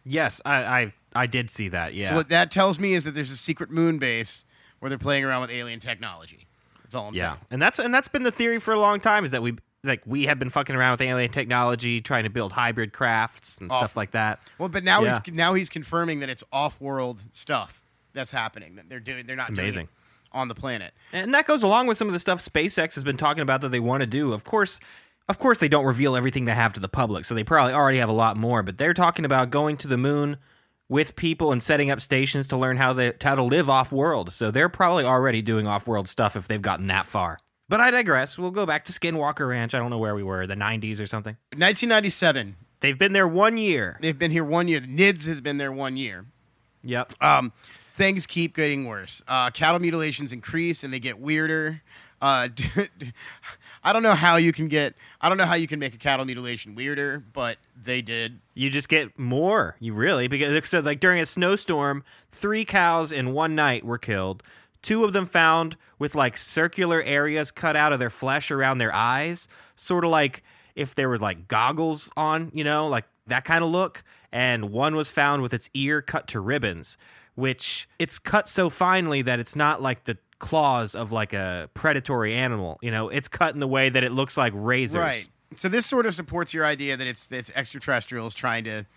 Yes, I did see that, yeah. So what that tells me is that there's a secret moon base where they're playing around with alien technology. That's all I'm saying. Yeah, and that's been the theory for a long time, is that we have been fucking around with alien technology, trying to build hybrid crafts and stuff like that. Well, but now he's confirming that it's off-world stuff that's happening, that they're not doing on the planet. And that goes along with some of the stuff SpaceX has been talking about that they want to do. Of course they don't reveal everything they have to the public, so they probably already have a lot more, but they're talking about going to the moon with people and setting up stations to learn how to live off-world. So they're probably already doing off-world stuff if they've gotten that far. But I digress. We'll go back to Skinwalker Ranch. I don't know where we were, the 90s or something. 1997. They've been there 1 year. The NIDS has been there 1 year. Yep. Things keep getting worse. Cattle mutilations increase and they get weirder. I don't know how you can make a cattle mutilation weirder, but they did. You just get more. You really, because so like during a snowstorm, 3 cows in one night were killed. 2 of them found with like circular areas cut out of their flesh around their eyes, sort of like if there were like goggles on, you know, like that kind of look. And 1 was found with its ear cut to ribbons, which it's cut so finely that it's not like the claws of like a predatory animal. You know, it's cut in the way that it looks like razors. Right. So this sort of supports your idea that it's extraterrestrials trying to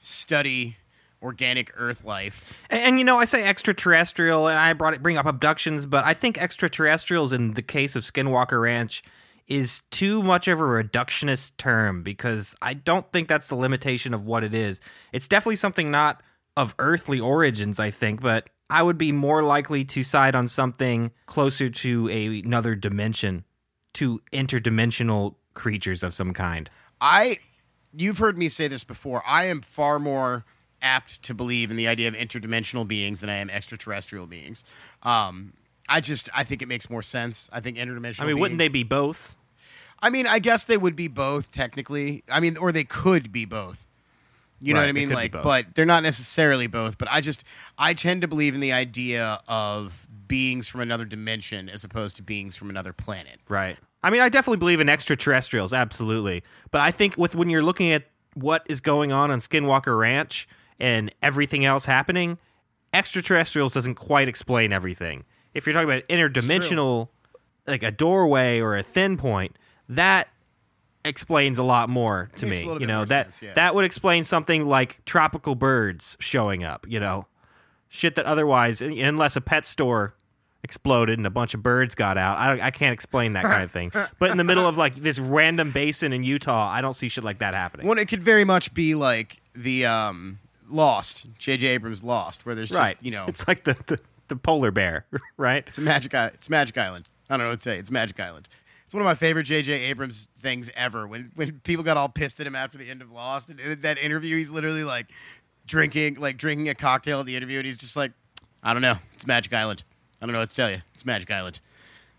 study organic Earth life. And you know, I say extraterrestrial, and I bring up abductions, but I think extraterrestrials in the case of Skinwalker Ranch is too much of a reductionist term, because I don't think that's the limitation of what it is. It's definitely something not of earthly origins, I think, but I would be more likely to side on something closer to another dimension, to interdimensional creatures of some kind. You've heard me say this before. I am far more apt to believe in the idea of interdimensional beings than I am extraterrestrial beings. I think it makes more sense. I think interdimensional beings, wouldn't they be both? I mean, I guess they would be both technically. I mean, or they could be both. You know what I mean? Like, but they're not necessarily both. But I tend to believe in the idea of beings from another dimension as opposed to beings from another planet. Right. I mean, I definitely believe in extraterrestrials, absolutely. But I think when you're looking at what is going on Skinwalker Ranch and everything else happening, extraterrestrials doesn't quite explain everything. If you're talking about interdimensional, like a doorway or a thin point, that explains a lot more to me. You know, that would explain something like tropical birds showing up, you know, shit that otherwise, unless a pet store exploded and a bunch of birds got out, I can't explain that kind of thing. But in the middle of like this random basin in Utah, I don't see shit like that happening. Well, it could very much be like the Lost, J.J. Abrams' Lost, where there's just, you know, it's like the polar bear, right? It's Magic Island. I don't know what to tell you. It's Magic Island. It's one of my favorite J.J. Abrams things ever. When people got all pissed at him after the end of Lost, and that interview, he's literally like drinking a cocktail at the interview, and he's just like, I don't know. It's Magic Island. I don't know what to tell you. It's Magic Island.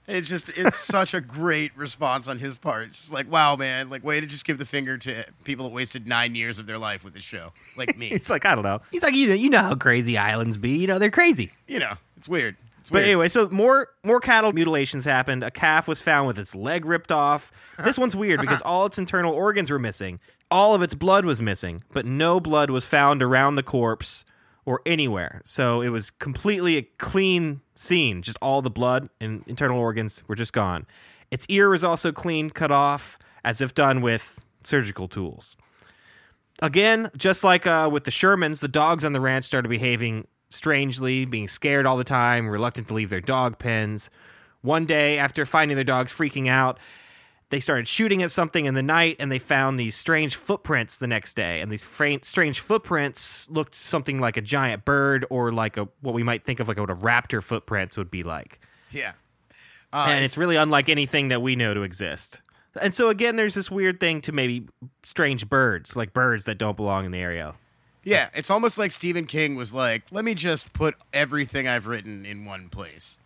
It's just, it's such a great response on his part. It's just like, wow, man, like, way to just give the finger to people that wasted 9 years of their life with this show, like me. It's like, I don't know. He's like, you know how crazy islands be. You know, they're crazy. You know, it's weird. But anyway, so more cattle mutilations happened. A calf was found with its leg ripped off. This one's weird because all its internal organs were missing. All of its blood was missing, but no blood was found around the corpse or anywhere. So it was completely a clean scene. Just all the blood and internal organs were just gone. Its ear was also clean, cut off, as if done with surgical tools. Again, just like with the Shermans, the dogs on the ranch started behaving strangely, being scared all the time, reluctant to leave their dog pens. One day, after finding their dogs freaking out, they started shooting at something in the night, and they found these strange footprints the next day. And these strange footprints looked something like a giant bird, or like a what we might think of like what a raptor footprints would be like. Yeah. And it's really unlike anything that we know to exist. And so, again, there's this weird thing to maybe strange birds, like birds that don't belong in the area. Yeah, it's almost like Stephen King was like, let me just put everything I've written in one place.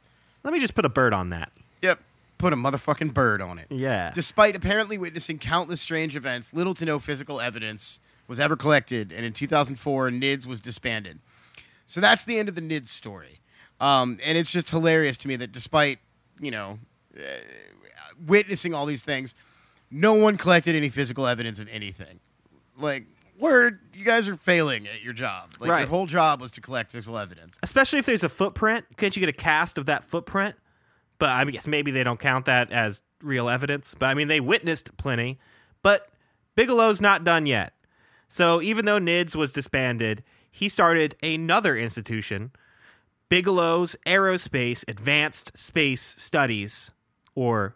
Let me just put a bird on that. Yep, put a motherfucking bird on it. Yeah. Despite apparently witnessing countless strange events, little to no physical evidence was ever collected, and in 2004, NIDS was disbanded. So that's the end of the NIDS story. And it's just hilarious to me that despite, you know, witnessing all these things, no one collected any physical evidence of anything. Like... Word, you guys are failing at your job. Like, right. Your whole job was to collect physical evidence. Especially if there's a footprint. Can't you get a cast of that footprint? But I guess maybe they don't count that as real evidence. But, I mean, they witnessed plenty. But Bigelow's not done yet. So even though NIDS was disbanded, he started another institution, Bigelow's Aerospace Advanced Space Studies, or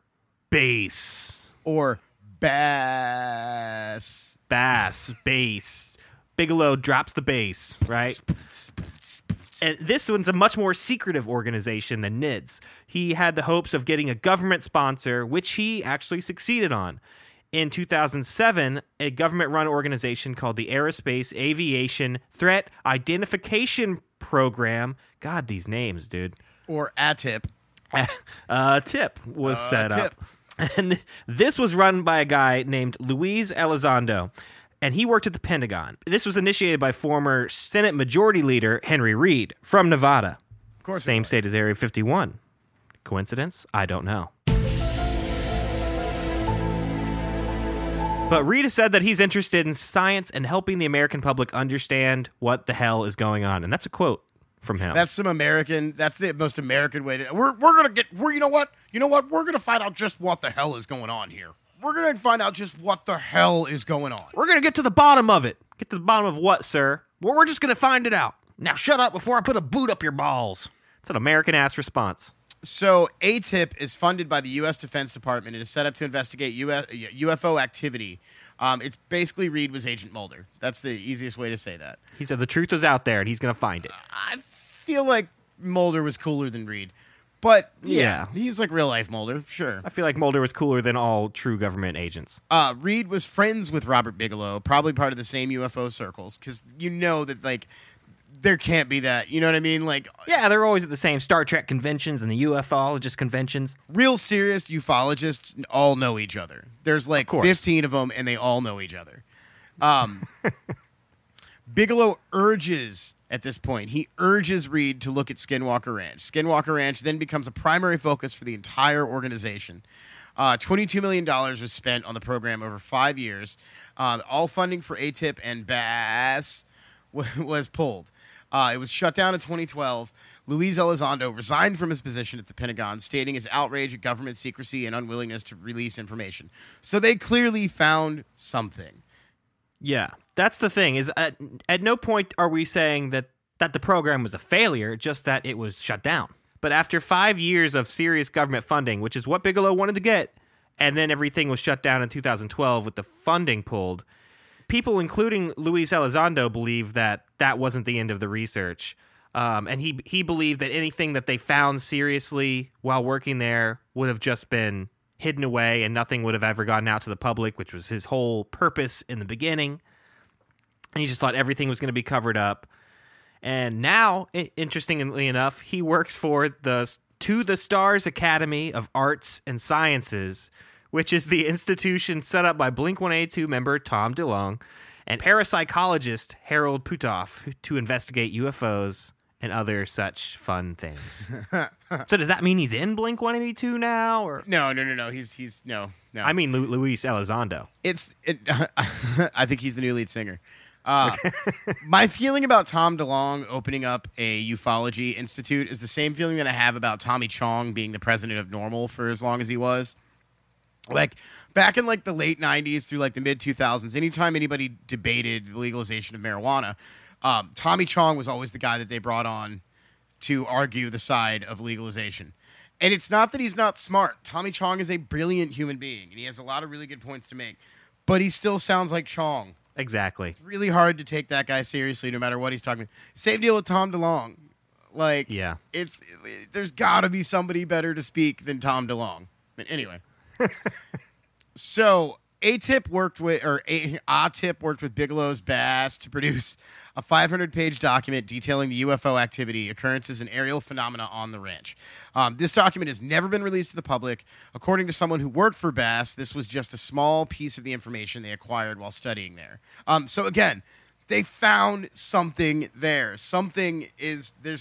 BASE. Or bass. Bigelow drops the bass, right? And this one's a much more secretive organization than NIDS. He had the hopes of getting a government sponsor, which he actually succeeded on. In 2007, a government-run organization called the Aerospace Aviation Threat Identification Program. God, these names, dude. Or ATIP. TIP was set up. And this was run by a guy named Luis Elizondo, and he worked at the Pentagon. This was initiated by former Senate Majority Leader Henry Reid from Nevada. Of course. Same state as Area 51. Coincidence? I don't know. But Reid has said that he's interested in science and helping the American public understand what the hell is going on. And that's a quote from him. That's the most American way to. We're gonna find out just what the hell is going on here. We're gonna find out just what the hell is going on. We're gonna get to the bottom of it. Get to the bottom of what, sir? Well, we're just gonna find it out. Now shut up before I put a boot up your balls. It's an American ass response. So ATIP is funded by the U.S. Defense Department and is set up to investigate UFO activity. It's basically Reid was Agent Mulder. That's the easiest way to say that. He said the truth is out there and he's gonna find it. I feel like Mulder was cooler than Reid. But, yeah, he's like real-life Mulder, sure. I feel like Mulder was cooler than all true government agents. Reid was friends with Robert Bigelow, probably part of the same UFO circles, because you know that, like, there can't be that. You know what I mean? Like, yeah, they're always at the same Star Trek conventions and the ufologist conventions. Real serious ufologists all know each other. There's, like, 15 of them, and they all know each other. Bigelow urges... At this point, he urges Reid to look at Skinwalker Ranch. Skinwalker Ranch then becomes a primary focus for the entire organization. $22 million was spent on the program over 5 years. All funding for ATIP and BASS was pulled. It was shut down in 2012. Luis Elizondo resigned from his position at the Pentagon, stating his outrage at government secrecy and unwillingness to release information. So they clearly found something. Yeah. That's the thing, is at no point are we saying that the program was a failure, just that it was shut down. But after 5 years of serious government funding, which is what Bigelow wanted to get, and then everything was shut down in 2012 with the funding pulled, people, including Luis Elizondo, believe that wasn't the end of the research. And he believed that anything that they found seriously while working there would have just been hidden away and nothing would have ever gotten out to the public, which was his whole purpose in the beginning. And he just thought everything was going to be covered up. And now, interestingly enough, he works for the To the Stars Academy of Arts and Sciences, which is the institution set up by Blink-182 member Tom DeLonge and parapsychologist Harold Putoff to investigate UFOs and other such fun things. So does that mean he's in Blink-182 now? Or? No. He's no. I mean Luis Elizondo. I think he's the new lead singer. My feeling about Tom DeLonge opening up a ufology institute is the same feeling that I have about Tommy Chong being the president of Normal for as long as he was. Like, back in, like, the late 90s through, like, the mid-2000s, anytime anybody debated the legalization of marijuana, Tommy Chong was always the guy that they brought on to argue the side of legalization. And it's not that he's not smart. Tommy Chong is a brilliant human being, and he has a lot of really good points to make. But he still sounds like Chong. Exactly. It's really hard to take that guy seriously no matter what he's talking about. Same deal with Tom DeLonge. Like, yeah. There's got to be somebody better to speak than Tom DeLonge. But anyway... So A-Tip worked with Bigelow's Bass to produce a 500-page document detailing the UFO activity, occurrences, and aerial phenomena on the ranch. This document has never been released to the public. According to someone who worked for Bass, this was just a small piece of the information they acquired while studying there. So again, they found something there. There's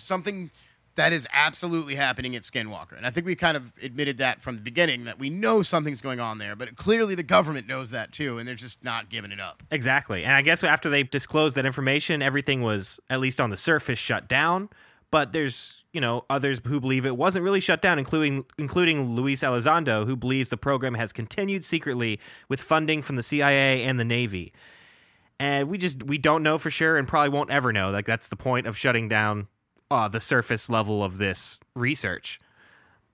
something that is absolutely happening at Skinwalker. And I think we kind of admitted that from the beginning, that we know something's going on there, but clearly the government knows that too, and they're just not giving it up. Exactly. And I guess after they disclosed that information, everything was, at least on the surface, shut down. But there's, others who believe it wasn't really shut down, including Luis Elizondo, who believes the program has continued secretly with funding from the CIA and the Navy. And we don't know for sure and probably won't ever know. Like, that's the point of shutting down the surface level of this research.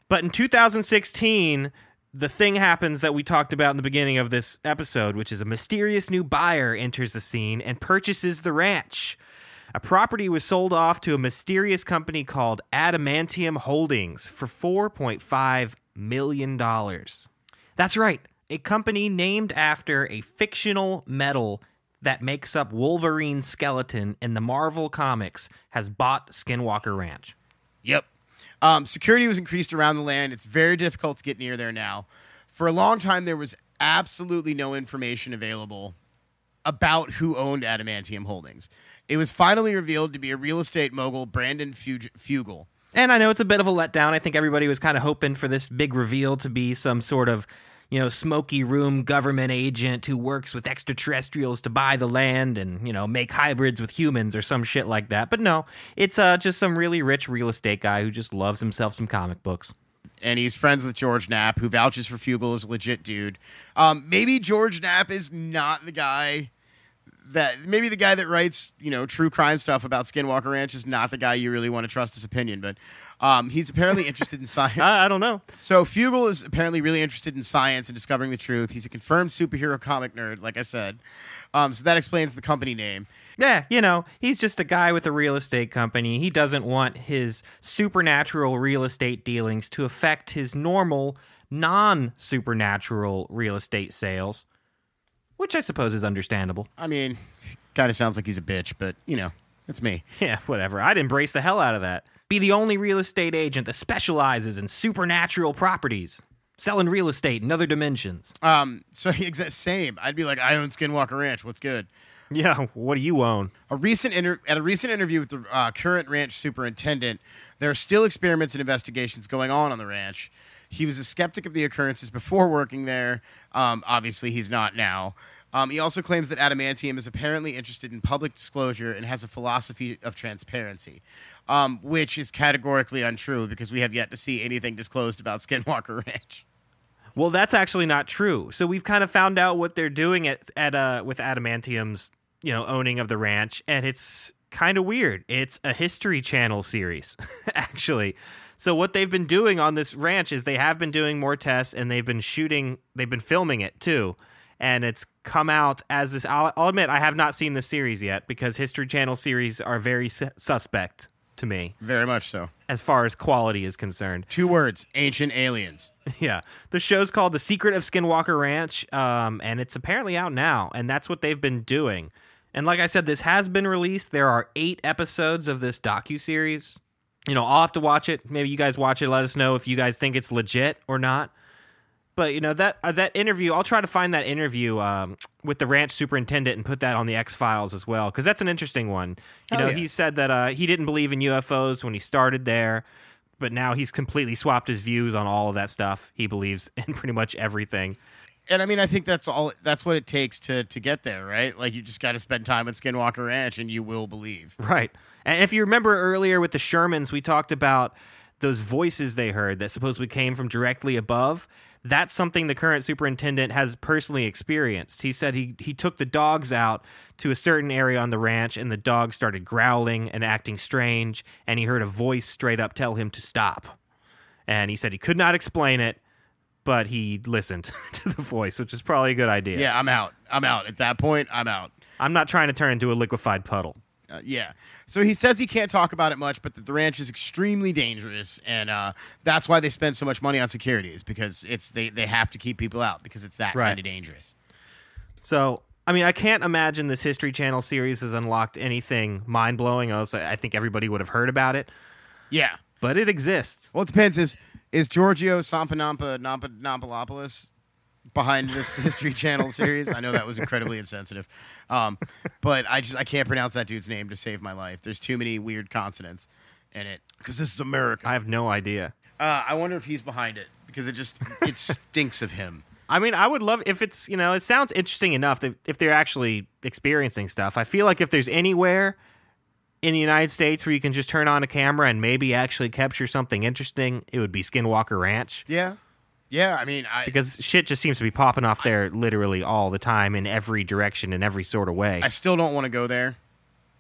But in 2016, the thing happens that we talked about in the beginning of this episode, which is a mysterious new buyer enters the scene and purchases the ranch. A property was sold off to a mysterious company called Adamantium Holdings for $4.5 million. That's right, a company named after a fictional metal that makes up Wolverine's skeleton in the Marvel comics has bought Skinwalker Ranch. Yep. Security was increased around the land. It's very difficult to get near there now. For a long time, there was absolutely no information available about who owned Adamantium Holdings. It was finally revealed to be a real estate mogul, Brandon Fugel. And I know it's a bit of a letdown. I think everybody was kind of hoping for this big reveal to be some sort of smoky room government agent who works with extraterrestrials to buy the land and, make hybrids with humans or some shit like that. But no, it's just some really rich real estate guy who just loves himself some comic books. And he's friends with George Knapp, who vouches for Fugel as a legit dude. Maybe George Knapp is not the guy that... Maybe the guy that writes, true crime stuff about Skinwalker Ranch is not the guy you really want to trust his opinion, but... he's apparently interested in science. I don't know. So Fugel is apparently really interested in science and discovering the truth. He's a confirmed superhero comic nerd, like I said. So that explains the company name. Yeah, he's just a guy with a real estate company. He doesn't want his supernatural real estate dealings to affect his normal, non-supernatural real estate sales, which I suppose is understandable. I mean, kind of sounds like he's a bitch, but, it's me. Yeah, whatever. I'd embrace the hell out of that. Be the only real estate agent that specializes in supernatural properties, selling real estate in other dimensions. So same. I'd be like, I own Skinwalker Ranch. What's good? Yeah. What do you own? At a recent interview with the current ranch superintendent, there are still experiments and investigations going on the ranch. He was a skeptic of the occurrences before working there. Obviously, he's not now. He also claims that Adamantium is apparently interested in public disclosure and has a philosophy of transparency, which is categorically untrue because we have yet to see anything disclosed about Skinwalker Ranch. Well, that's actually not true. So we've kind of found out what they're doing with Adamantium's, owning of the ranch, and it's kind of weird. It's a History Channel series, actually. So what they've been doing on this ranch is they have been doing more tests, and they've been filming it too. And it's come out as this... I'll admit, I have not seen the series yet because History Channel series are very suspect to me. Very much so. As far as quality is concerned. Two words, ancient aliens. Yeah. The show's called The Secret of Skinwalker Ranch, and it's apparently out now, and that's what they've been doing. And like I said, this has been released. There are 8 episodes of this docuseries. You know, I'll have to watch it. Maybe you guys watch it. Let us know if you guys think it's legit or not. But, you know, that interview, I'll try to find that interview with the ranch superintendent and put that on the X-Files as well, because that's an interesting one. You know, he said that he didn't believe in UFOs when he started there, but now he's completely swapped his views on all of that stuff. He believes in pretty much everything. And, I mean, I think that's what it takes to get there, right? Like, you just got to spend time at Skinwalker Ranch and you will believe. Right. And if you remember earlier with the Shermans, we talked about those voices they heard that supposedly came from directly above. That's something the current superintendent has personally experienced. He said he took the dogs out to a certain area on the ranch, and the dogs started growling and acting strange, and he heard a voice straight up tell him to stop. And he said he could not explain it, but he listened to the voice, which is probably a good idea. Yeah, I'm out. At that point, I'm out. I'm not trying to turn into a liquefied puddle. Yeah. So he says he can't talk about it much, but that the ranch is extremely dangerous, and that's why they spend so much money on security, is because it's they have to keep people out because it's that kind of dangerous. So, I mean, I can't imagine this History Channel series has unlocked anything mind-blowing. I think everybody would have heard about it. Yeah. But it exists. Well, it depends. Is Giorgio Sampanopoulos behind this History Channel series? I know that was incredibly insensitive, but I can't pronounce that dude's name to save my life. There's too many weird consonants in it, because this is America. I have no idea. I wonder if he's behind it, because it stinks of him. I mean, I would love if it's, you know, it sounds interesting enough that if they're actually experiencing stuff. I feel like if there's anywhere in the United States where you can just turn on a camera and maybe actually capture something interesting, it would be Skinwalker Ranch. Yeah. Yeah, I mean... because shit just seems to be popping off there literally all the time, in every direction, in every sort of way. I still don't want to go there.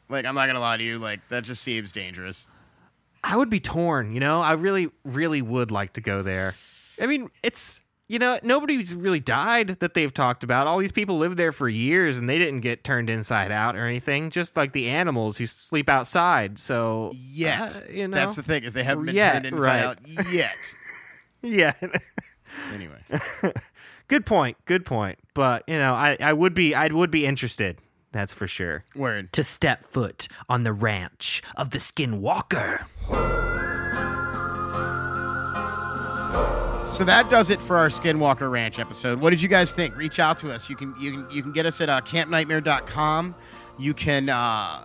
Like, I'm not going to lie to you. Like, that just seems dangerous. I would be torn, you know? I really, really would like to go there. I mean, it's... You know, nobody's really died that they've talked about. All these people lived there for years, and they didn't get turned inside out or anything, just like the animals who sleep outside, so... Yet. You know? That's the thing, is they haven't been turned inside out yet. Yeah. Anyway, good point. But you know, I would be interested. That's for sure. Word. To step foot on the ranch of the Skinwalker. So that does it for our Skinwalker Ranch episode. What did you guys think? Reach out to us. You can get us at campnightmare.com. You can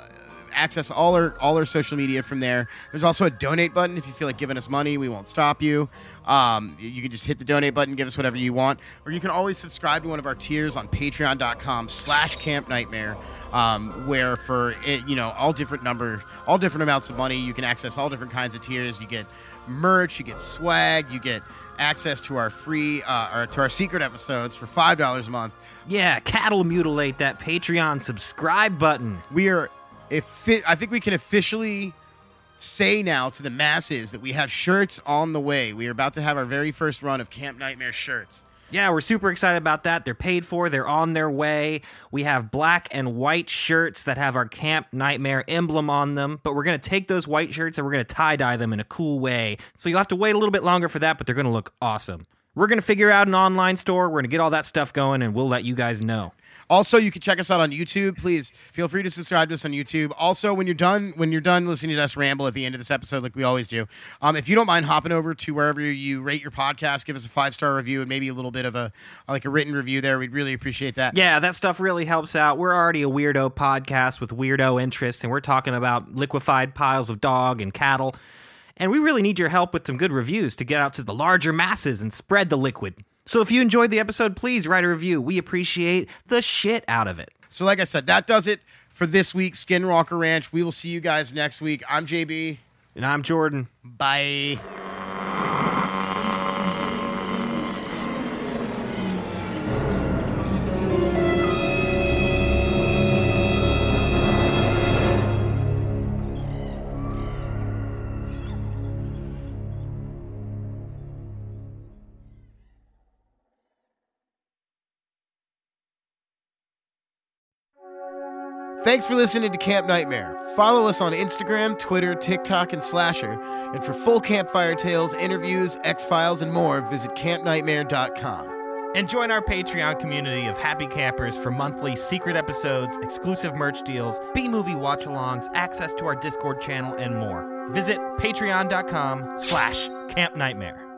access all our social media from there. There's also a donate button if you feel like giving us money. We won't stop you. You can just hit the donate button, give us whatever you want, or you can always subscribe to one of our tiers on patreon.com/campnightmare, where for it, you know, all different amounts of money, you can access all different kinds of tiers. You get merch, you get swag, you get access to our free to our secret episodes for $5 a month. Yeah, cattle mutilate that Patreon subscribe button. We are... I think we can officially say now to the masses that we have shirts on the way. We are about to have our very first run of Camp Nightmare shirts. Yeah, we're super excited about that. They're paid for. They're on their way. We have black and white shirts that have our Camp Nightmare emblem on them, but we're going to take those white shirts and we're going to tie-dye them in a cool way. So you'll have to wait a little bit longer for that, but they're going to look awesome. We're going to figure out an online store. We're going to get all that stuff going, and we'll let you guys know. Also, you can check us out on YouTube. Please feel free to subscribe to us on YouTube. Also, when you're done listening to us ramble at the end of this episode, like we always do, if you don't mind hopping over to wherever you rate your podcast, give us a 5-star review and maybe a little bit of a written review there. We'd really appreciate that. Yeah, that stuff really helps out. We're already a weirdo podcast with weirdo interests, and we're talking about liquefied piles of dog and cattle. And we really need your help with some good reviews to get out to the larger masses and spread the liquid. So if you enjoyed the episode, please write a review. We appreciate the shit out of it. So like I said, that does it for this week's Skinwalker Ranch. We will see you guys next week. I'm JB. And I'm Jordan. Bye. Thanks for listening to Camp Nightmare. Follow us on Instagram, Twitter, TikTok, and Slasher. And for full campfire tales, interviews, X-Files, and more, visit campnightmare.com. And join our Patreon community of happy campers for monthly secret episodes, exclusive merch deals, B-movie watch-alongs, access to our Discord channel, and more. Visit patreon.com/Camp Nightmare.